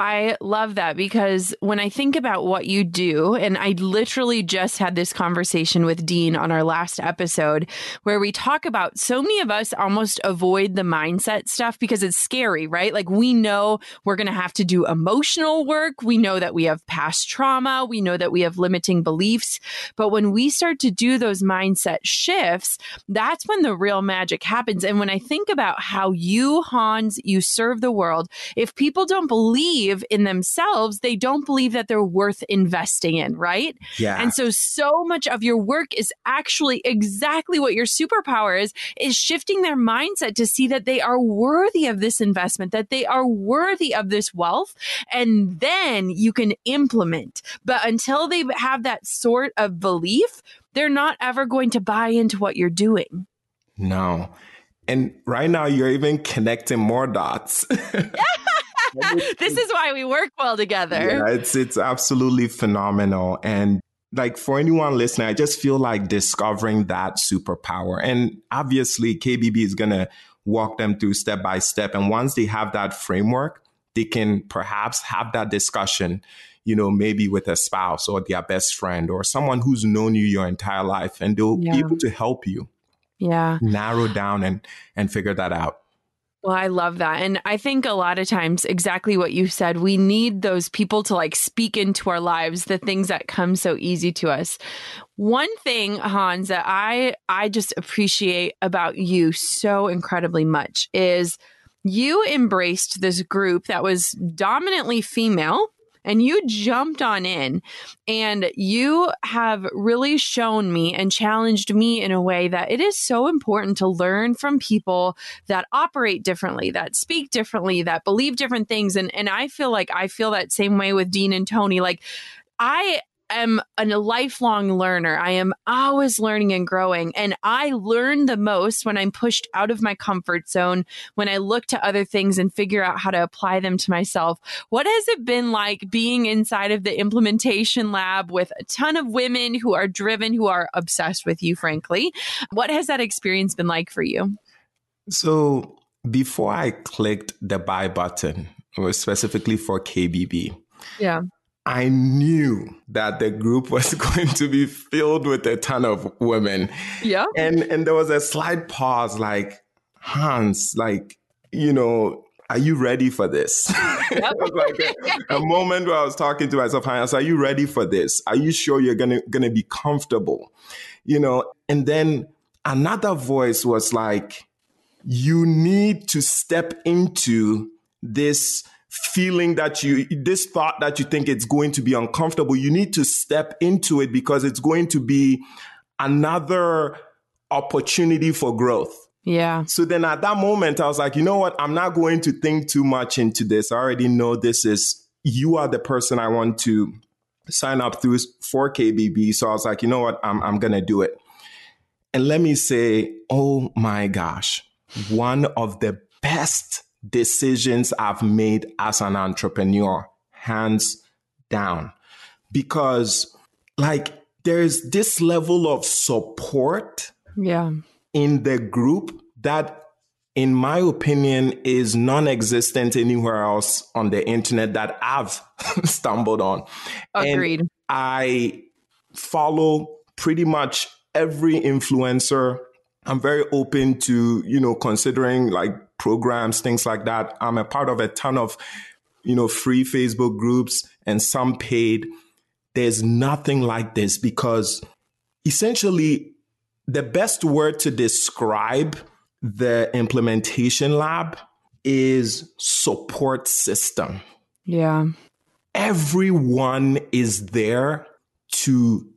I love that, because when I think about what you do, and I literally just had this conversation with Dean on our last episode where we talk about so many of us almost avoid the mindset stuff because it's scary, right? Like we know we're going to have to do emotional work. We know that we have past trauma. We know that we have limiting beliefs. But when we start to do those mindset shifts, that's when the real magic happens. And when I think about how you, Hans, you serve the world, if people don't believe in themselves, they don't believe that they're worth investing in, right? Yeah. And so much of your work is actually exactly what your superpower is shifting their mindset to see that they are worthy of this investment, that they are worthy of this wealth, and then you can implement. But until they have that sort of belief, they're not ever going to buy into what you're doing. No. And right now you're even connecting more dots. Yeah. This is why we work well together. Yeah, it's absolutely phenomenal. And like for anyone listening, I just feel like discovering that superpower. And obviously KBB is going to walk them through step by step. And once they have that framework, they can perhaps have that discussion, you know, maybe with a spouse or their best friend or someone who's known you your entire life, and they'll be able to help you narrow down and figure that out. Well, I love that. And I think a lot of times, exactly what you said, we need those people to like speak into our lives, the things that come so easy to us. One thing, Hans, that I just appreciate about you so incredibly much is you embraced this group that was dominantly female. And you jumped on in, and you have really shown me and challenged me in a way that it is so important to learn from people that operate differently, that speak differently, that believe different things. And I feel like I feel that same way with Dean and Tony. Like I'm a lifelong learner. I am always learning and growing. And I learn the most when I'm pushed out of my comfort zone, when I look to other things and figure out how to apply them to myself. What has it been like being inside of the implementation lab with a ton of women who are driven, who are obsessed with you, frankly? What has that experience been like for you? So before I clicked the buy button, it was specifically for KBB. Yeah. I knew that the group was going to be filled with a ton of women. Yeah. And there was a slight pause like, Hans, like, you know, are you ready for this? It was like a moment where I was talking to myself, Hans, are you ready for this? Are you sure you're gonna be comfortable? You know, and then another voice was like, you need to step into this feeling that this thought that you think it's going to be uncomfortable, you need to step into it because it's going to be another opportunity for growth. Yeah. So then at that moment, I was like, you know what? I'm not going to think too much into this. I already know you are the person I want to sign up through for KBB. So I was like, you know what? I'm going to do it. And let me say, oh my gosh, one of the best decisions I've made as an entrepreneur, hands down, because like there's this level of support in the group that, in my opinion, is non-existent anywhere else on the internet that I've stumbled on. Agreed. And I follow pretty much every influencer. I'm very open to, you know, considering like programs, things like that. I'm a part of a ton of, you know, free Facebook groups and some paid. There's nothing like this because essentially the best word to describe the implementation lab is support system. Yeah. Everyone is there to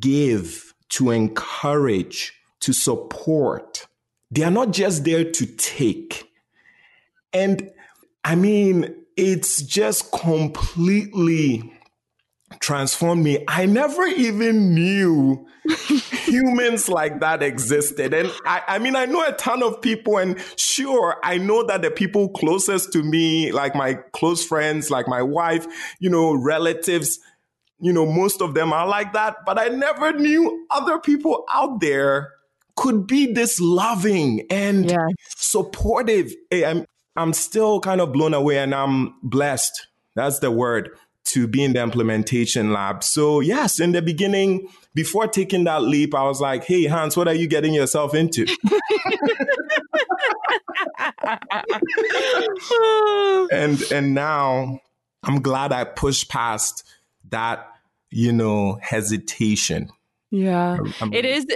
give, to encourage, to support. They are not just there to take. And I mean, it's just completely transformed me. I never even knew humans like that existed. And I mean, I know a ton of people, and sure, I know that the people closest to me, like my close friends, like my wife, you know, relatives, you know, most of them are like that, but I never knew other people out there could be this loving and supportive. I'm still kind of blown away, and I'm blessed. That's the word, to be in the implementation lab. So yes, in the beginning, before taking that leap, I was like, hey, Hans, what are you getting yourself into? and now I'm glad I pushed past that, you know, hesitation. Yeah, it's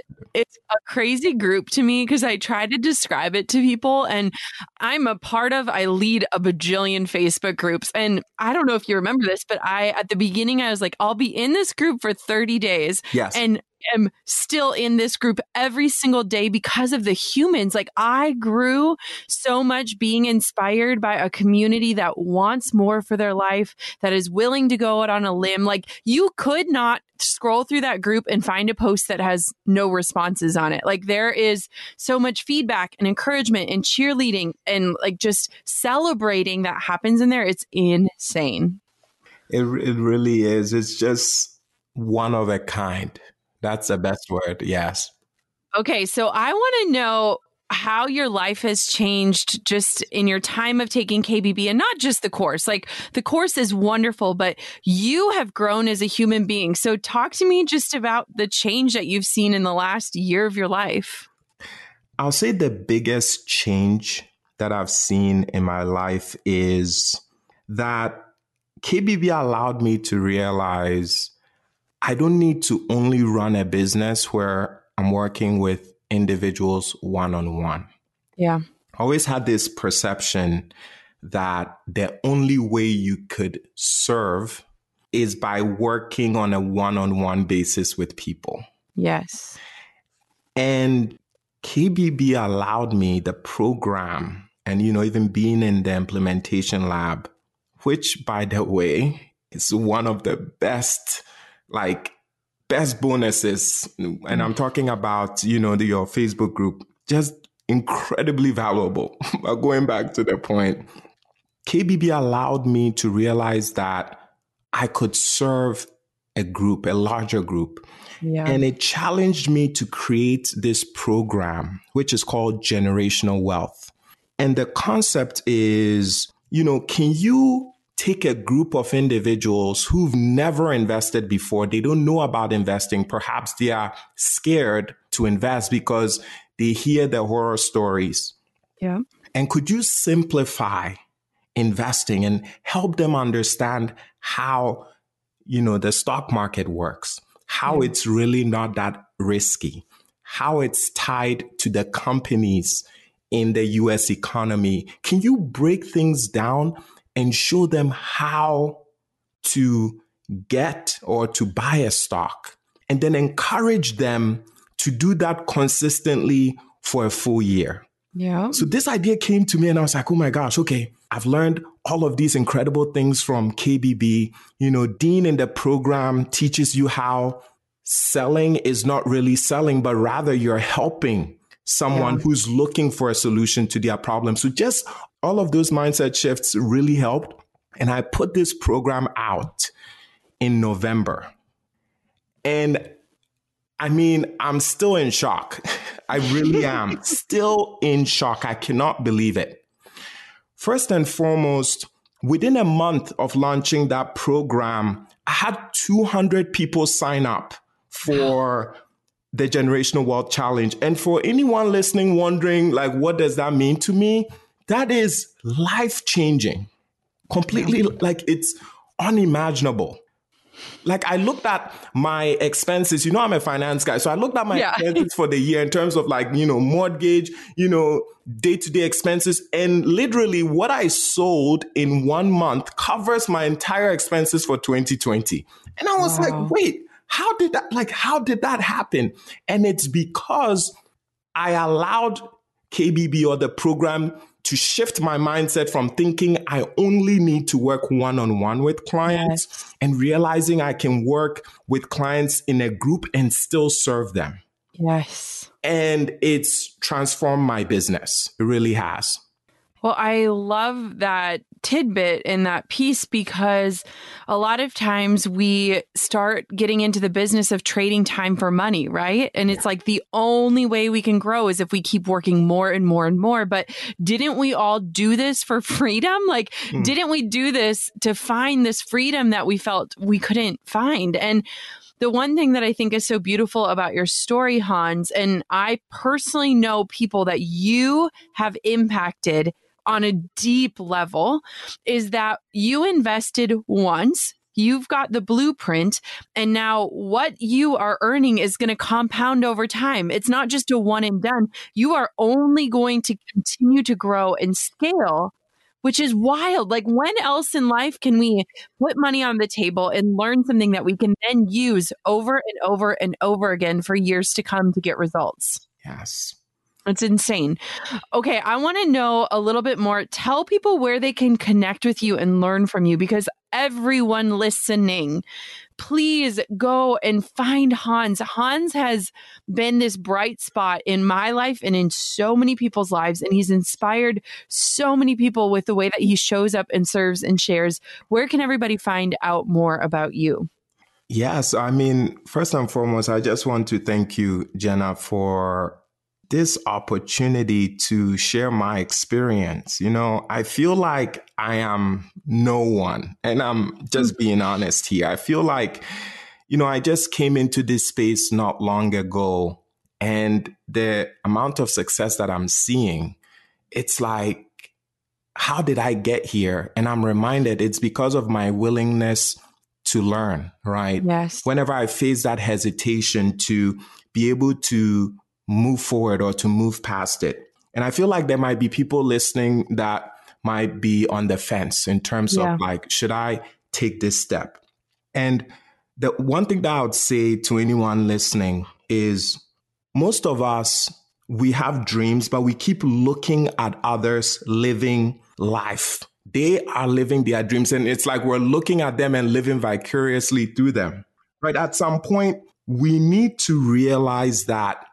a crazy group to me because I try to describe it to people, and I lead a bajillion Facebook groups. And I don't know if you remember this, but at the beginning, I was like, I'll be in this group for 30 days. Yes. And am still in this group every single day because of the humans. Like, I grew so much being inspired by a community that wants more for their life, that is willing to go out on a limb. Like, you could not scroll through that group and find a post that has no responses on it. Like, there is so much feedback and encouragement and cheerleading and like just celebrating that happens in there. It's insane. It really is. It's just one of a kind. That's the best word. Yes. Okay. So I want to know how your life has changed just in your time of taking KBB, and not just the course. Like, the course is wonderful, but you have grown as a human being. So talk to me just about the change that you've seen in the last year of your life. I'll say the biggest change that I've seen in my life is that KBB allowed me to realize I don't need to only run a business where I'm working with individuals one-on-one. Yeah. I always had this perception that the only way you could serve is by working on a one-on-one basis with people. Yes. And KBB allowed me, the program, and, you know, even being in the implementation lab, which, by the way, is one of the best bonuses. And I'm talking about, you know, your Facebook group, just incredibly valuable. But going back to the point, KBB allowed me to realize that I could serve a group, a larger group. Yeah. And it challenged me to create this program, which is called Generational Wealth. And the concept is, you know, can you take a group of individuals who've never invested before? They don't know about investing. Perhaps they are scared to invest because they hear the horror stories. Yeah. And could you simplify investing and help them understand how, you know, the stock market works, how it's really not that risky, how it's tied to the companies in the US economy? Can you break things down and show them how to get or to buy a stock, and then encourage them to do that consistently for a full year? Yeah. So this idea came to me, and I was like, oh my gosh, okay, I've learned all of these incredible things from KBB. You know, Dean in the program teaches you how selling is not really selling, but rather you're helping someone who's looking for a solution to their problem. So just all of those mindset shifts really helped. And I put this program out in November. And I mean, I'm still in shock. I really am still in shock. I cannot believe it. First and foremost, within a month of launching that program, I had 200 people sign up for the Generational Wealth Challenge. And for anyone listening, wondering, like, what does that mean to me? That is life-changing, completely. Like, it's unimaginable. Like, I looked at my expenses. You know, I'm a finance guy. So I looked at my expenses for the year in terms of, like, you know, mortgage, you know, day-to-day expenses. And literally what I sold in 1 month covers my entire expenses for 2020. And I was like, wait, how did that happen? And it's because I allowed KBB, or the program, to shift my mindset from thinking I only need to work one-on-one with clients and realizing I can work with clients in a group and still serve them. Yes. And it's transformed my business. It really has. Well, I love that tidbit in that piece, because a lot of times we start getting into the business of trading time for money, right? And it's like the only way we can grow is if we keep working more and more and more. But didn't we all do this for freedom? Like, didn't we do this to find this freedom that we felt we couldn't find? And the one thing that I think is so beautiful about your story, Hans, and I personally know people that you have impacted on a deep level, is that you invested once, you've got the blueprint, and now what you are earning is going to compound over time. It's not just a one and done. You are only going to continue to grow and scale, which is wild. Like, when else in life can we put money on the table and learn something that we can then use over and over and over again for years to come to get results? Yes. It's insane. Okay, I want to know a little bit more. Tell people where they can connect with you and learn from you, because everyone listening, please go and find Hans. Hans has been this bright spot in my life and in so many people's lives, and he's inspired so many people with the way that he shows up and serves and shares. Where can everybody find out more about you? Yes, I mean, first and foremost, I just want to thank you, Jenna, for this opportunity to share my experience. You know, I feel like I am no one, and I'm just being honest here. I feel like, you know, I just came into this space not long ago, and the amount of success that I'm seeing, it's like, how did I get here? And I'm reminded it's because of my willingness to learn, right? Yes. Whenever I face that hesitation to be able to move forward or to move past it. And I feel like there might be people listening that might be on the fence in terms of like, should I take this step? And the one thing that I would say to anyone listening is, most of us, we have dreams, but we keep looking at others living life. They are living their dreams, and it's like we're looking at them and living vicariously through them, right? At some point, we need to realize that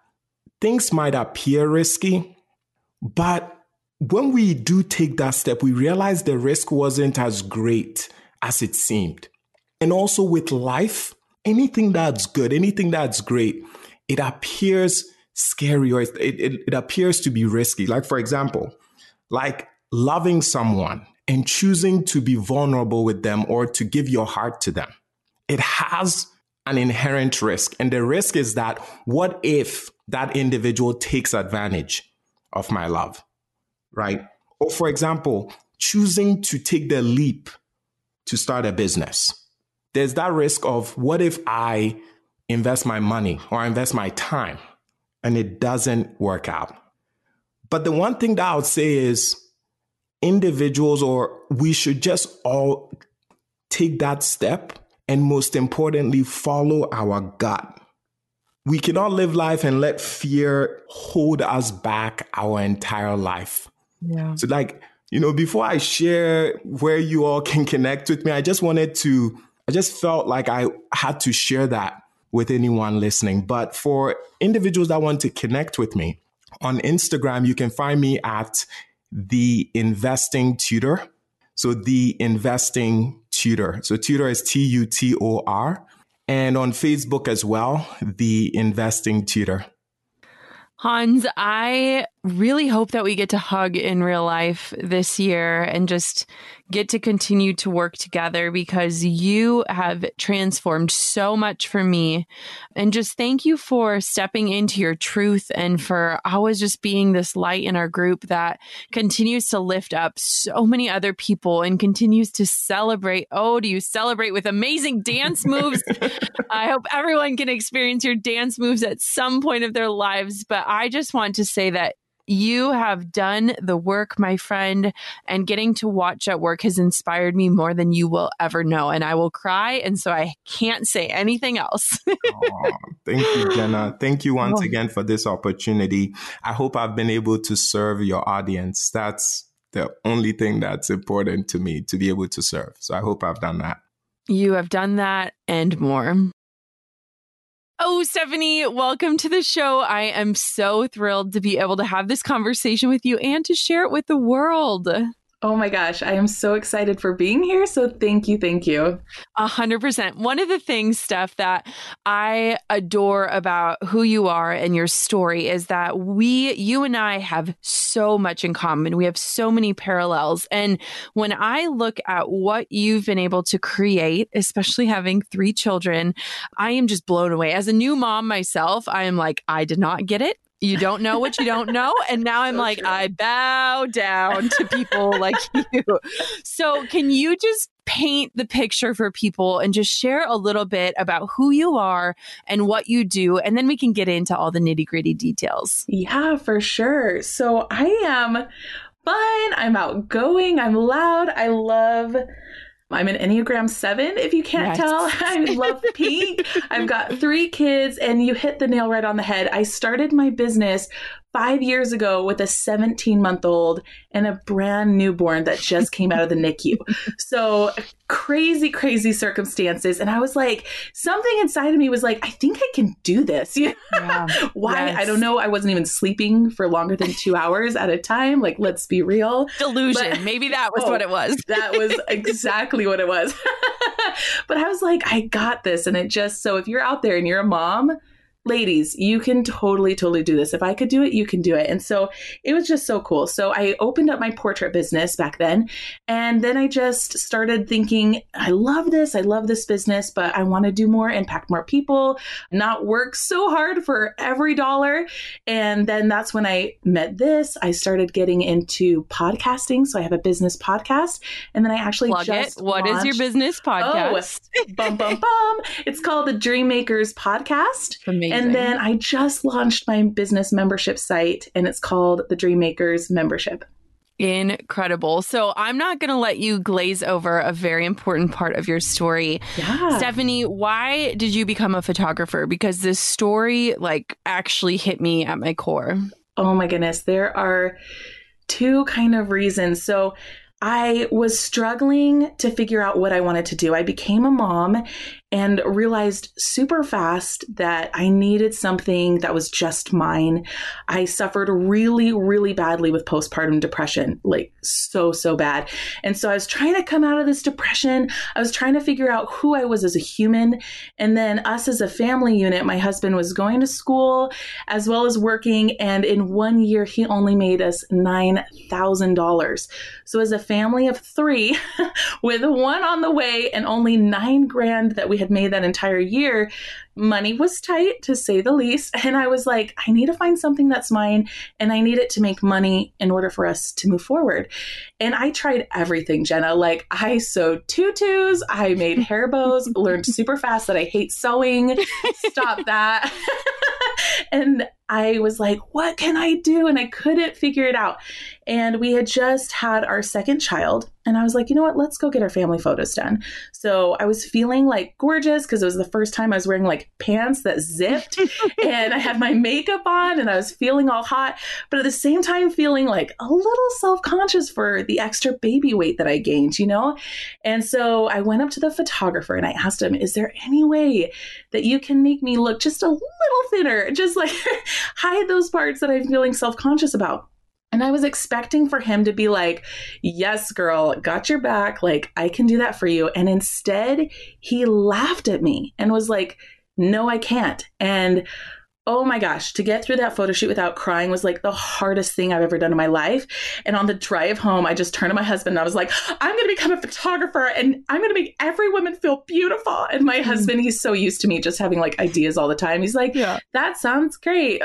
things might appear risky, but when we do take that step, we realize the risk wasn't as great as it seemed. And also with life, anything that's good, anything that's great, it appears scary, or it appears to be risky. Like, for example, like loving someone and choosing to be vulnerable with them or to give your heart to them, it has an inherent risk. And the risk is that, what if that individual takes advantage of my love, right? Or, for example, choosing to take the leap to start a business. There's that risk of, what if I invest my money or invest my time and it doesn't work out? But the one thing that I would say is, individuals, or we should just all take that step, and most importantly, follow our gut. We cannot live life and let fear hold us back our entire life. Yeah. So, like, you know, before I share where you all can connect with me, I just felt like I had to share that with anyone listening. But for individuals that want to connect with me on Instagram, you can find me at The Investing Tutor. So The Investing Tutor. So tutor is Tutor. And on Facebook as well, The Investing Tutor. Hans, I really hope that we get to hug in real life this year and just get to continue to work together, because you have transformed so much for me. And just thank you for stepping into your truth and for always just being this light in our group that continues to lift up so many other people and continues to celebrate. Oh, do you celebrate with amazing dance moves? I hope everyone can experience your dance moves at some point of their lives. But I just want to say that You have done the work, my friend, and getting to watch that work has inspired me more than you will ever know. And I will cry. And so I can't say anything else. Oh, thank you, Jenna. Thank you once again for this opportunity. I hope I've been able to serve your audience. That's the only thing that's important to me, to be able to serve. So I hope I've done that. You have done that and more. Oh, Stephanie, welcome to the show. I am so thrilled to be able to have this conversation with you and to share it with the world. Oh my gosh, I am so excited for being here. So thank you. Thank you. 100%. One of the things, Steph, that I adore about who you are and your story is that you and I have so much in common. We have so many parallels. And when I look at what you've been able to create, especially having 3 children, I am just blown away. As a new mom myself, I am like, I did not get it. You don't know what you don't know. And now I'm so like, true. I bow down to people like you. So can you just paint the picture for people and just share a little bit about who you are and what you do? And then we can get into all the nitty gritty details. Yeah, for sure. So I am fun. I'm outgoing. I'm loud. I'm an Enneagram 7, if you can't tell. I love pink. I've got 3 kids, and you hit the nail right on the head. I started my business 5 years ago with a 17-month-old and a brand newborn that just came out of the NICU. So crazy, crazy circumstances. And I was like, something inside of me was like, I think I can do this. Why? I don't know. I wasn't even sleeping for longer than 2 hours at a time. Like, let's be real. Delusion. But, maybe that was what it was. That was exactly what it was. But I was like, I got this. And it just, so if you're out there and you're a mom, ladies, you can totally, totally do this. If I could do it, you can do it. And so it was just so cool. So I opened up my portrait business back then. And then I just started thinking, I love this business, but I want to do more, impact more people, not work so hard for every dollar. And then that's when I met this. I started getting into podcasting. So I have a business podcast. And then I actually What is your business podcast? It's called the Dream Makers Podcast. Amazing. And then I just launched my business membership site, and it's called the Dream Makers membership. Incredible. So I'm not going to let you glaze over a very important part of your story. Yeah. Stephanie, why did you become a photographer? Because this story actually hit me at my core. Oh my goodness. There are 2 kind of reasons. So I was struggling to figure out what I wanted to do. I became a mom and realized super fast that I needed something that was just mine. I suffered really, really badly with postpartum depression, so bad. And so I was trying to come out of this depression. I was trying to figure out who I was as a human. And then us as a family unit, my husband was going to school as well as working. And in 1 year, he only made us $9,000. So as a family of 3 with 1 on the way and only $9,000 that we had made that entire year, money was tight, to say the least. And I was like, I need to find something that's mine, and I need it to make money in order for us to move forward. And I tried everything, Jenna. I sewed tutus, I made hair bows, learned super fast that I hate sewing. Stop that. And I was like, what can I do? And I couldn't figure it out. And we had just had our 2nd child. And I was like, you know what? Let's go get our family photos done. So I was feeling gorgeous because it was the first time I was wearing pants that zipped and I had my makeup on and I was feeling all hot, but at the same time feeling a little self-conscious for the extra baby weight that I gained, And so I went up to the photographer and I asked him, is there any way that you can make me look just a little thinner, hide those parts that I'm feeling self-conscious about? And I was expecting for him to be like, yes, girl, got your back. I can do that for you. And instead, he laughed at me and was like, no, I can't. And oh my gosh, to get through that photo shoot without crying was the hardest thing I've ever done in my life. And on the drive home, I just turned to my husband and I was like, I'm going to become a photographer and I'm going to make every woman feel beautiful. And my husband, he's so used to me just having ideas all the time. He's like, yeah, that sounds great.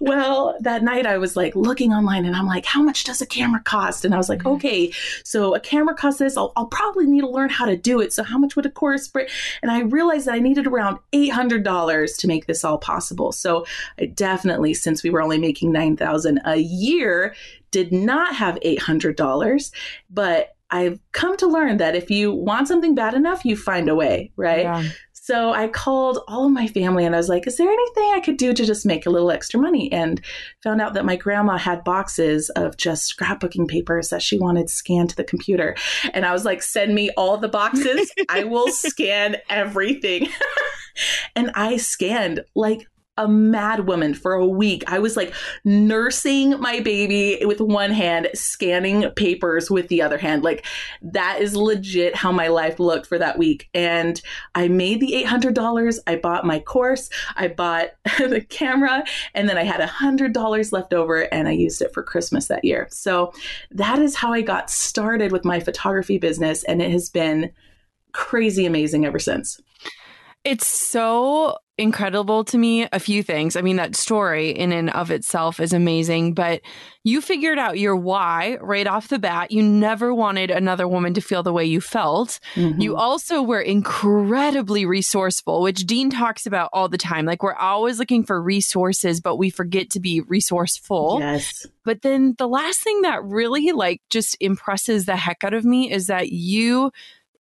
Well, that night I was looking online and I'm like, how much does a camera cost? And I was like, okay, so a camera costs this. I'll probably need to learn how to do it. So how much would a course break? And I realized that I needed around $800 to make this all possible. So I definitely, since we were only making $9,000 a year, did not have $800, but I've come to learn that if you want something bad enough, you find a way, right? Yeah. So I called all of my family and I was like, is there anything I could do to just make a little extra money? And found out that my grandma had boxes of just scrapbooking papers that she wanted scanned to the computer. And I was like, send me all the boxes. I will scan everything. And I scanned like a mad woman for a week. I was like nursing my baby with one hand, scanning papers with the other hand. Like that is legit how my life looked for that week. And I made the $800. I bought my course. I bought the camera. And then I had $100 left over and I used it for Christmas that year. So that is how I got started with my photography business. And it has been crazy amazing ever since. It's so incredible to me, a few things. I mean, that story in and of itself is amazing, but you figured out your why right off the bat. You never wanted another woman to feel the way you felt. Mm-hmm. You also were incredibly resourceful, which Dean talks about all the time. Like we're always looking for resources, but we forget to be resourceful. Yes. But then the last thing that really like just impresses the heck out of me is that you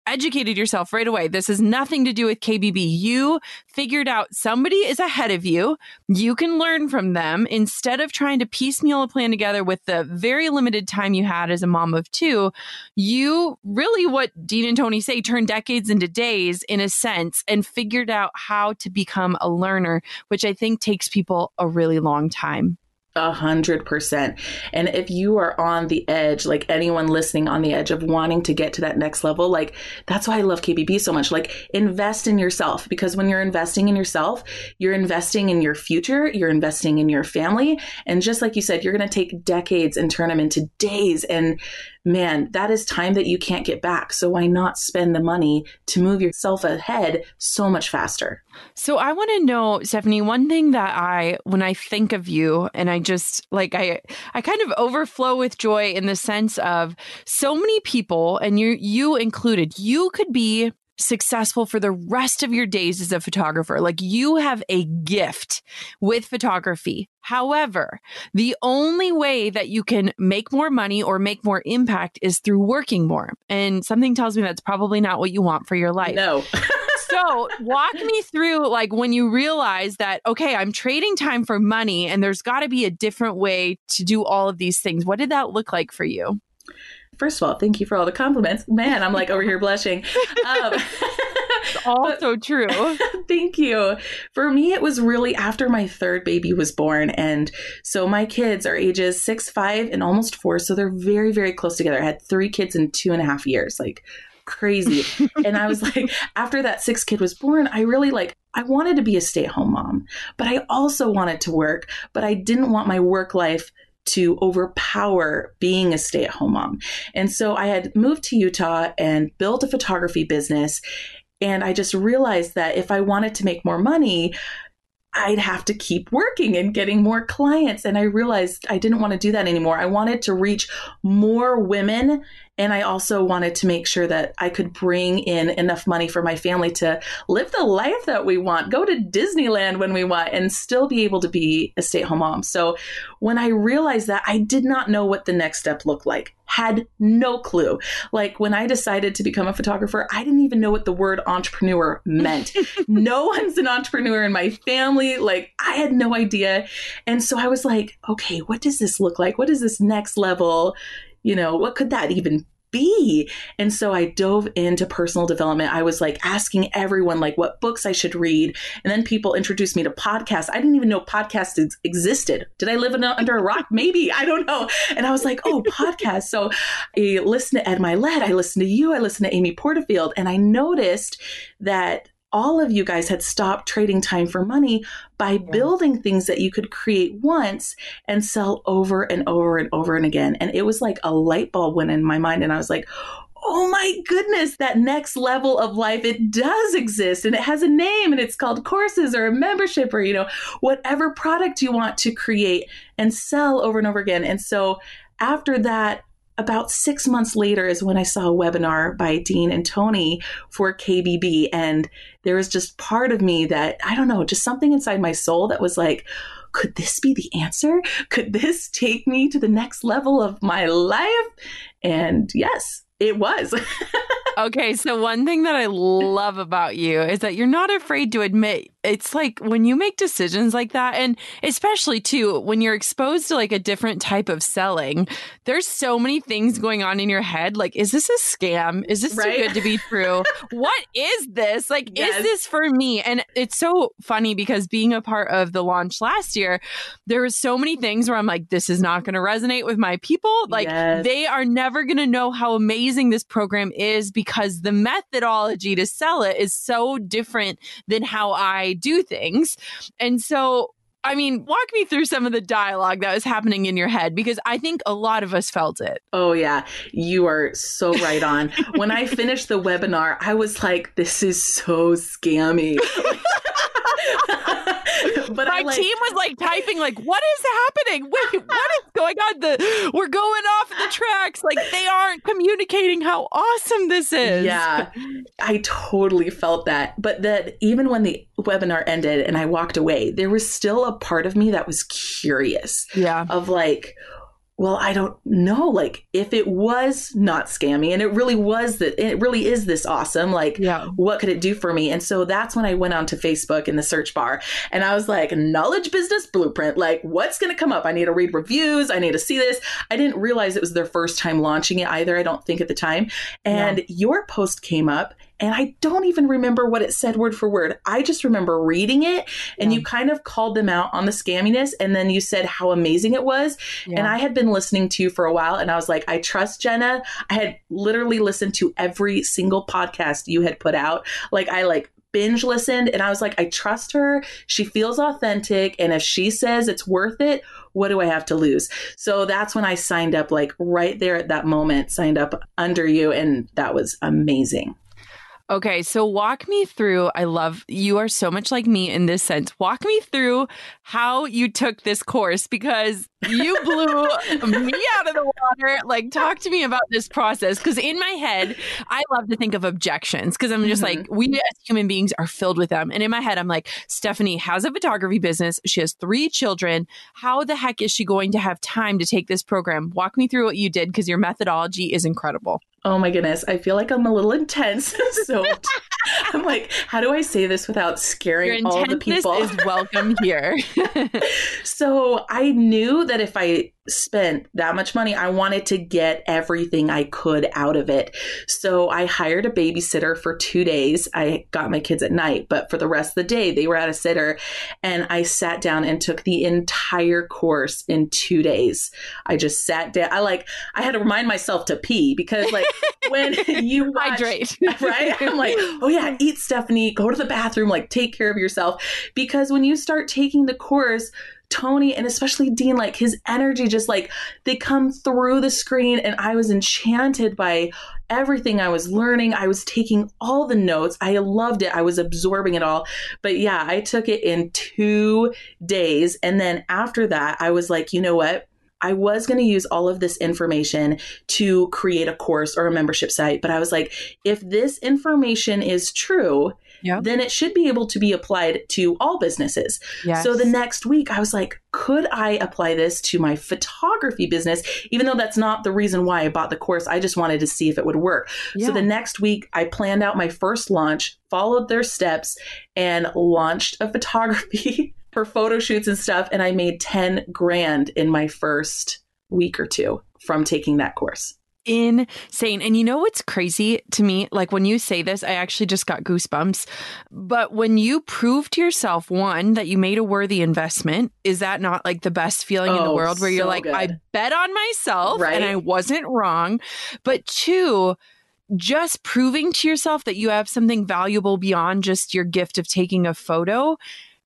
educated yourself right away. This has nothing to do with KBB. You figured out somebody is ahead of you. You can learn from them instead of trying to piecemeal a plan together with the very limited time you had as a mom of two. You really, what Dean and Tony say, turned decades into days in a sense and figured out how to become a learner, which I think takes people a really long time. 100%. And if you are on the edge, like anyone listening on the edge of wanting to get to that next level, like that's why I love KBB so much. Like invest in yourself, because when you're investing in yourself, you're investing in your future, you're investing in your family. And just like you said, you're going to take decades and turn them into days. And man, that is time that you can't get back. So why not spend the money to move yourself ahead so much faster? So I want to know, Stephanie, one thing that when I think of you, and I just like, I kind of overflow with joy in the sense of so many people, and you included, you could be successful for the rest of your days as a photographer. Like you have a gift with photography. However, the only way that you can make more money or make more impact is through working more. And something tells me that's probably not what you want for your life. No. So walk me through like when you realize that, okay, I'm trading time for money and there's got to be a different way to do all of these things. What did that look like for you? First of all, thank you for all the compliments. Man, I'm like over here blushing. It's all so true. Thank you. For me, it was really after my third baby was born. And so my kids are ages 6, 5, and almost 4. So they're very, very close together. I had 3 kids in 2.5 years, like crazy. And I was like, after that 6th kid was born, I really I wanted to be a stay-at-home mom, but I also wanted to work, but I didn't want my work life to overpower being a stay-at-home mom. And so I had moved to Utah and built a photography business. And I just realized that if I wanted to make more money, I'd have to keep working and getting more clients. And I realized I didn't want to do that anymore. I wanted to reach more women. And I also wanted to make sure that I could bring in enough money for my family to live the life that we want, go to Disneyland when we want, and still be able to be a stay-at-home mom. So when I realized that, I did not know what the next step looked like. Had no clue. Like when I decided to become a photographer, I didn't even know what the word entrepreneur meant. No one's an entrepreneur in my family. Like I had no idea. And so I was like, okay, what does this look like? What is this next level? You know, what could that even be? And so I dove into personal development. I was like asking everyone like what books I should read. And then people introduced me to podcasts. I didn't even know podcasts existed. Did I live under a rock? Maybe. I don't know. And I was like, oh, podcasts. So I listened to Ed Mylett. I listened to you. I listened to Amy Porterfield. And I noticed that all of you guys had stopped trading time for money by building things that you could create once and sell over and over and over and again. And it was like a light bulb went in my mind and I was like, oh my goodness, that next level of life, it does exist and it has a name and it's called courses or a membership or, you know, whatever product you want to create and sell over and over again. And so after that, about 6 months later is when I saw a webinar by Dean and Tony for KBB. And there was just part of me that, I don't know, just something inside my soul that was like, could this be the answer? Could this take me to the next level of my life? And yes, it was. Okay, so one thing that I love about you is that you're not afraid to admit, it's like when you make decisions like that, and especially too, when you're exposed to like a different type of selling, there's so many things going on in your head. Like, is this a scam? Is this too good to be true? What is this? Like, is this for me? And it's so funny because being a part of the launch last year, there were so many things where I'm like, this is not going to resonate with my people. Like they are never going to know how amazing this program is because the methodology to sell it is so different than how I do things. And so, I mean, walk me through some of the dialogue that was happening in your head, because I think a lot of us felt it. Oh, yeah. You are so right on. When I finished the webinar, I was like, this is so scammy. But my team was like typing, like, what is happening? Wait, what is going on? We're going off the tracks. Like, they aren't communicating how awesome this is. Yeah, I totally felt that. But that even when the webinar ended and I walked away, there was still a part of me that was curious. Yeah. Of like, well, I don't know, like if it was not scammy and it really was that it really is this awesome, like what could it do for me? And so that's when I went onto Facebook in the search bar and I was like, Knowledge Business Blueprint, like what's going to come up? I need to read reviews. I need to see this. I didn't realize it was their first time launching it either. I don't think at the time. And your post came up. And I don't even remember what it said word for word. I just remember reading it and you kind of called them out on the scamminess. And then you said how amazing it was. Yeah. And I had been listening to you for a while and I was like, I trust Jenna. I had literally listened to every single podcast you had put out. Like I binge listened and I was like, I trust her. She feels authentic. And if she says it's worth it, what do I have to lose? So that's when I signed up, like right there at that moment, signed up under you. And that was amazing. Okay, so walk me through, you are so much like me in this sense. Walk me through how you took this course because you blew me out of the water. Like, talk to me about this process. Because in my head, I love to think of objections because I'm just like, we as human beings are filled with them. And in my head, I'm like, Stephanie has a photography business. She has 3 children. How the heck is she going to have time to take this program? Walk me through what you did because your methodology is incredible. Oh my goodness. I feel like I'm a little intense. So I'm like, how do I say this without scaring all the people? Your intenseness is welcome here. So I knew that if I spent that much money, I wanted to get everything I could out of it. So I hired a babysitter for 2 days. I got my kids at night, but for the rest of the day, they were at a sitter. And I sat down and took the entire course in 2 days. I just sat down. I had to remind myself to pee because like when you hydrate, right? I'm like, oh yeah, eat, Stephanie, go to the bathroom, like take care of yourself. Because when you start taking the course, Tony and especially Dean, like his energy, just like they come through the screen and I was enchanted by everything I was learning. I was taking all the notes. I loved it. I was absorbing it all. But yeah, I took it in 2 days. And then after that, I was like, you know what? I was going to use all of this information to create a course or a membership site. But I was like, if this information is true, then it should be able to be applied to all businesses. Yes. So the next week I was like, could I apply this to my photography business? Even though that's not the reason why I bought the course, I just wanted to see if it would work. Yeah. So the next week I planned out my first launch, followed their steps, and launched a photography for photo shoots and stuff. And I made 10 grand in my first week or two from taking that course. Insane. And you know what's crazy to me? Like when you say this, I actually just got goosebumps. But when you prove to yourself, one, that you made a worthy investment, is that not like the best feeling in the world where you're like, good. I bet on myself and I wasn't wrong. But two, just proving to yourself that you have something valuable beyond just your gift of taking a photo,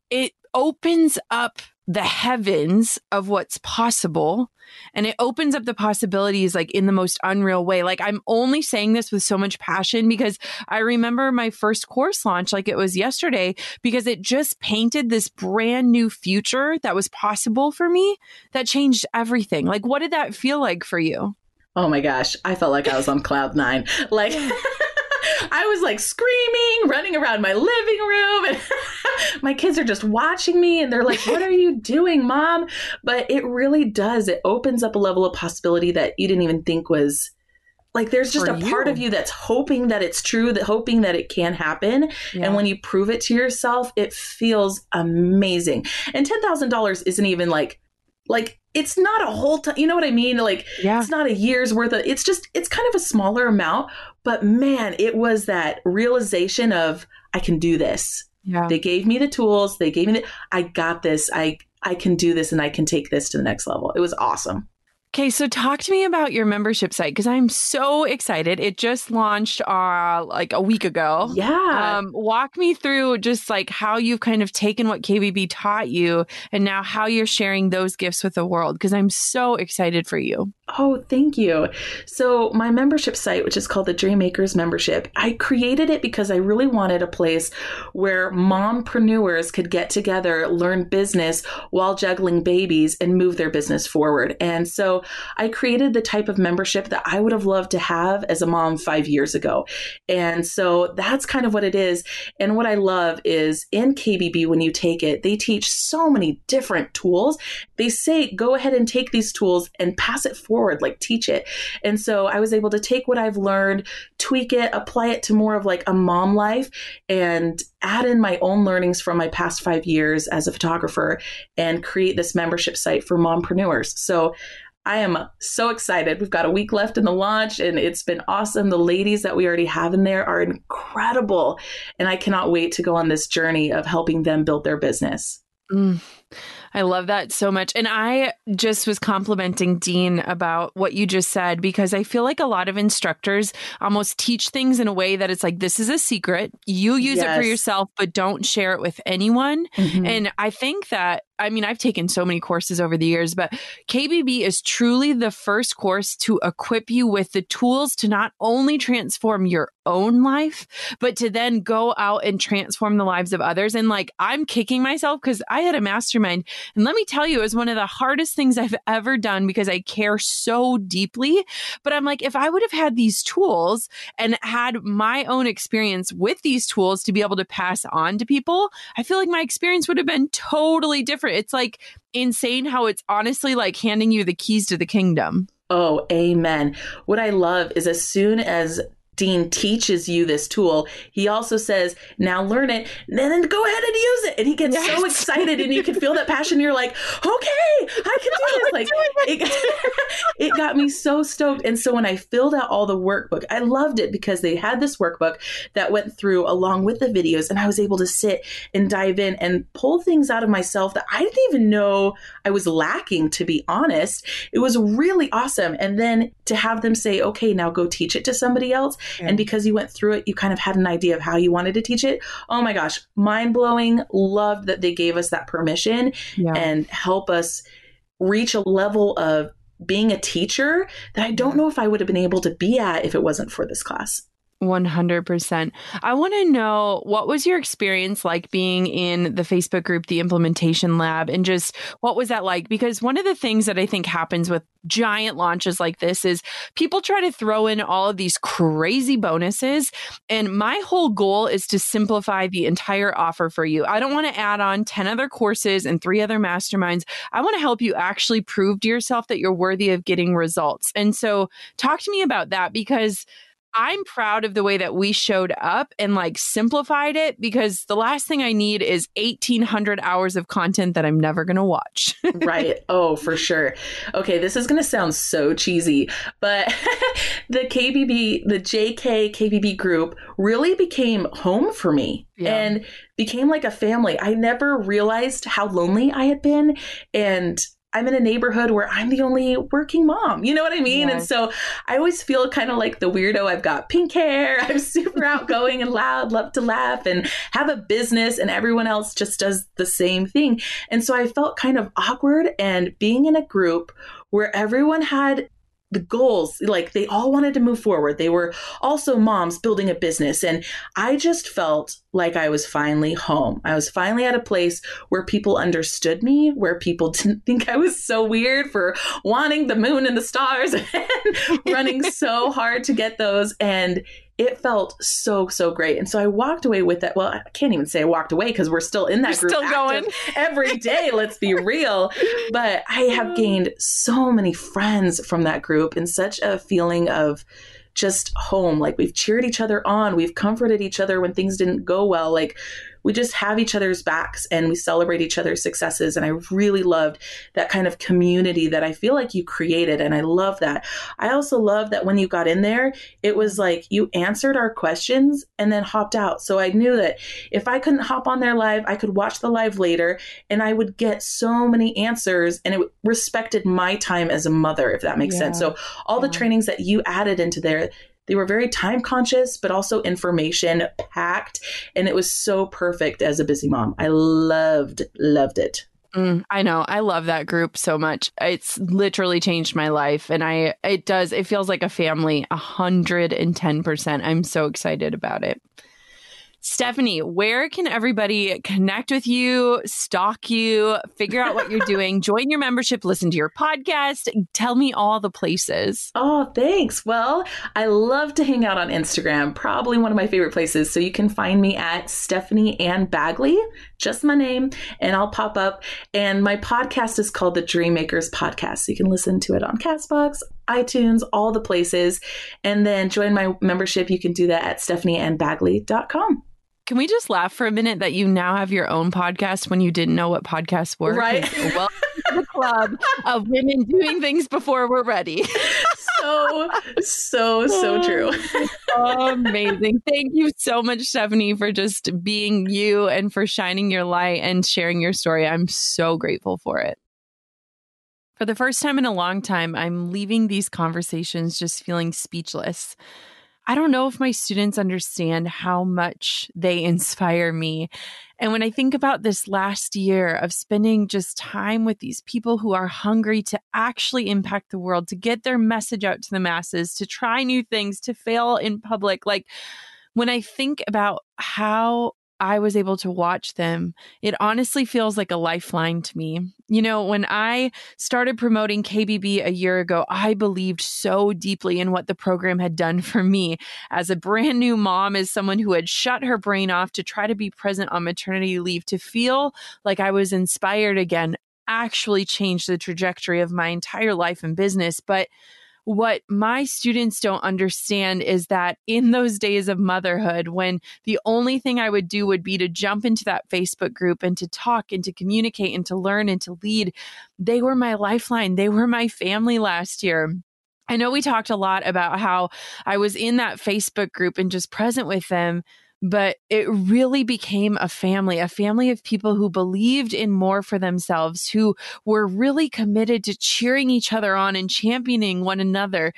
it opens up the heavens of what's possible. And it opens up the possibilities like in the most unreal way. Like I'm only saying this with so much passion because I remember my first course launch like it was yesterday because it just painted this brand new future that was possible for me that changed everything. Like what did that feel like for you? oh my gosh, I felt like I was on cloud nine. Like I was like screaming, running around my living room, and my kids are just watching me and they're like, what are you doing, Mom? But it really does. It opens up a level of possibility that you didn't even think was like, there's just a part of you that's hoping that it's true, that hoping that it can happen. Yeah. And when you prove it to yourself, it feels amazing. And $10,000 isn't even like it's not a whole time, you know what I mean? Like, yeah. It's not a year's worth of, it's just, it's kind of a smaller amount, but man, it was that realization of, I can do this. Yeah. They gave me the tools. They gave me the, I got this. I can do this and I can take this to the next level. It was awesome. Okay, so talk to me about your membership site because I'm so excited. It just launched like a week ago. Yeah. Walk me through just like how you've kind of taken what KBB taught you and now how you're sharing those gifts with the world because I'm so excited for you. Oh, thank you. So my membership site, which is called the Dream Makers membership, I created it because I really wanted a place where mompreneurs could get together, learn business while juggling babies and move their business forward. And so I created the type of membership that I would have loved to have as a mom 5 years ago. And so that's kind of what it is. And what I love is in KBB, when you take it, they teach so many different tools. They say, go ahead and take these tools and pass it forward, like teach it. And so I was able to take what I've learned, tweak it, apply it to more of like a mom life and add in my own learnings from my past 5 years as a photographer and create this membership site for mompreneurs. So I am so excited. We've got a week left in the launch and it's been awesome. The ladies that we already have in there are incredible. And I cannot wait to go on this journey of helping them build their business. I love that so much. And I just was complimenting Dean about what you just said, because I feel like a lot of instructors almost teach things in a way that it's like, this is a secret. You use it for yourself, but don't share it with anyone. Mm-hmm. And I think that, I mean, I've taken so many courses over the years, but KBB is truly the first course to equip you with the tools to not only transform your own life, but to then go out and transform the lives of others. And like, I'm kicking myself because I had a mastermind. And let me tell you, it was one of the hardest things I've ever done because I care so deeply. But I'm like, if I would have had these tools and had my own experience with these tools to be able to pass on to people, I feel like my experience would have been totally different. It's like insane how it's honestly like handing you the keys to the kingdom. Oh, amen. What I love is as soon as Dean teaches you this tool, he also says, now learn it, and then go ahead and use it. And he gets so excited and you can feel that passion. You're like, okay, I can do this. Like it got me so stoked. And so when I filled out all the workbook, I loved it because they had this workbook that went through along with the videos. And I was able to sit and dive in and pull things out of myself that I didn't even know I was lacking, to be honest. It was really awesome. And then to have them say, okay, now go teach it to somebody else. And because you went through it, you kind of had an idea of how you wanted to teach it. Oh my gosh, mind blowing. Loved that they gave us that permission and help us reach a level of being a teacher that I don't know if I would have been able to be at if it wasn't for this class. 100%. I want to know, what was your experience like being in the Facebook group, the Implementation Lab, and just what was that like? Because one of the things that I think happens with giant launches like this is people try to throw in all of these crazy bonuses. And my whole goal is to simplify the entire offer for you. I don't want to add on 10 other courses and 3 other masterminds. I want to help you actually prove to yourself that you're worthy of getting results. And so talk to me about that, because I'm proud of the way that we showed up and like simplified it, because the last thing I need is 1,800 hours of content that I'm never going to watch. Right. Oh, for sure. Okay. This is going to sound so cheesy, but the JK KBB group really became home for me and became like a family. I never realized how lonely I had been, and I'm in a neighborhood where I'm the only working mom. You know what I mean? Yes. And so I always feel kind of like the weirdo. I've got pink hair. I'm super outgoing and loud, love to laugh and have a business, and everyone else just does the same thing. And so I felt kind of awkward, and being in a group where everyone had the goals, like they all wanted to move forward. They were also moms building a business. And I just felt like I was finally home. I was finally at a place where people understood me, where people didn't think I was so weird for wanting the moon and the stars and running so hard to get those. And it felt so, so great. And so I walked away with that. Well, I can't even say I walked away because we're still in that group. Still going every day. Let's be real. But I have gained so many friends from that group and such a feeling of just home. Like we've cheered each other on. We've comforted each other when things didn't go well. Like we just have each other's backs and we celebrate each other's successes. And I really loved that kind of community that I feel like you created. And I love that. I also love that when you got in there, it was like you answered our questions and then hopped out. So I knew that if I couldn't hop on there live, I could watch the live later and I would get so many answers, and it respected my time as a mother, if that makes sense. So all the trainings that you added into there, they were very time conscious, but also information packed. And it was so perfect as a busy mom. I loved it. I know. I love that group so much. It's literally changed my life. And it does. It feels like a family, 110%. I'm so excited about it. Stephanie, where can everybody connect with you, stalk you, figure out what you're doing, join your membership, listen to your podcast? Tell me all the places. Oh, thanks. Well, I love to hang out on Instagram, probably one of my favorite places. So you can find me at Stephanie Ann Bagley, just my name, and I'll pop up. And my podcast is called the Dream Makers Podcast. So you can listen to it on Castbox, iTunes, all the places. And then join my membership. You can do that at stephanieannbagley.com. Can we just laugh for a minute that you now have your own podcast when you didn't know what podcasts were? Right. Welcome to the club of women doing things before we're ready. So true. Amazing. Thank you so much, Stephanie, for just being you and for shining your light and sharing your story. I'm so grateful for it. For the first time in a long time, I'm leaving these conversations just feeling speechless. I don't know if my students understand how much they inspire me. And when I think about this last year of spending just time with these people who are hungry to actually impact the world, to get their message out to the masses, to try new things, to fail in public, like when I think about how I was able to watch them, it honestly feels like a lifeline to me. You know, when I started promoting KBB a year ago, I believed so deeply in what the program had done for me as a brand new mom, as someone who had shut her brain off to try to be present on maternity leave, to feel like I was inspired again, actually changed the trajectory of my entire life and business. But what my students don't understand is that in those days of motherhood, when the only thing I would do would be to jump into that Facebook group and to talk and to communicate and to learn and to lead, they were my lifeline. They were my family last year. I know we talked a lot about how I was in that Facebook group and just present with them, but it really became a family of people who believed in more for themselves, who were really committed to cheering each other on and championing one another.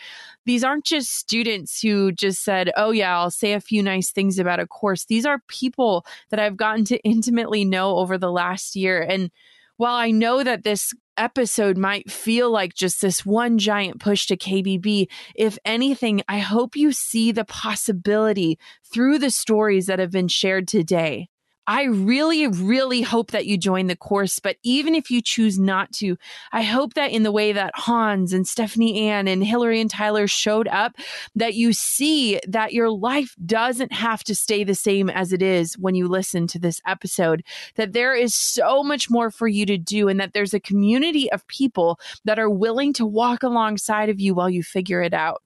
These aren't just students who just said, oh yeah, I'll say a few nice things about a course. These are people that I've gotten to intimately know over the last year. And while I know that this episode might feel like just this one giant push to KBB, if anything, I hope you see the possibility through the stories that have been shared today. I really, really hope that you join the course, but even if you choose not to, I hope that in the way that Hans and Stephanie Ann and Hilary and Tyler showed up, that you see that your life doesn't have to stay the same as it is when you listen to this episode, that there is so much more for you to do, and that there's a community of people that are willing to walk alongside of you while you figure it out.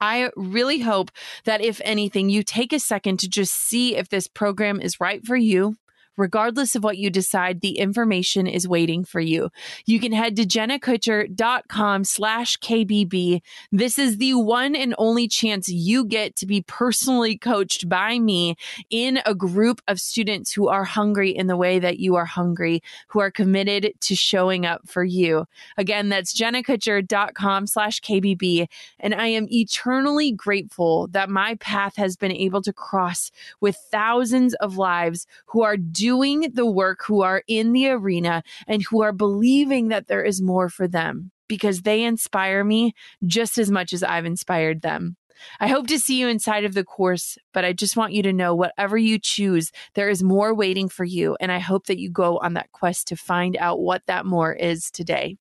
I really hope that if anything, you take a second to just see if this program is right for you. Regardless of what you decide, the information is waiting for you. You can head to jennakutcher.com/KBB. This is the one and only chance you get to be personally coached by me in a group of students who are hungry in the way that you are hungry, who are committed to showing up for you. Again, that's jennakutcher.com/KBB. And I am eternally grateful that my path has been able to cross with thousands of lives who are doing the work, who are in the arena, and who are believing that there is more for them. because they inspire me just as much as I've inspired them. I hope to see you inside of the course, but I just want you to know whatever you choose, there is more waiting for you. And I hope that you go on that quest to find out what that more is today.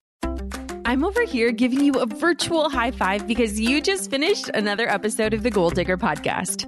I'm over here giving you a virtual high five because you just finished another episode of the Gold Digger Podcast.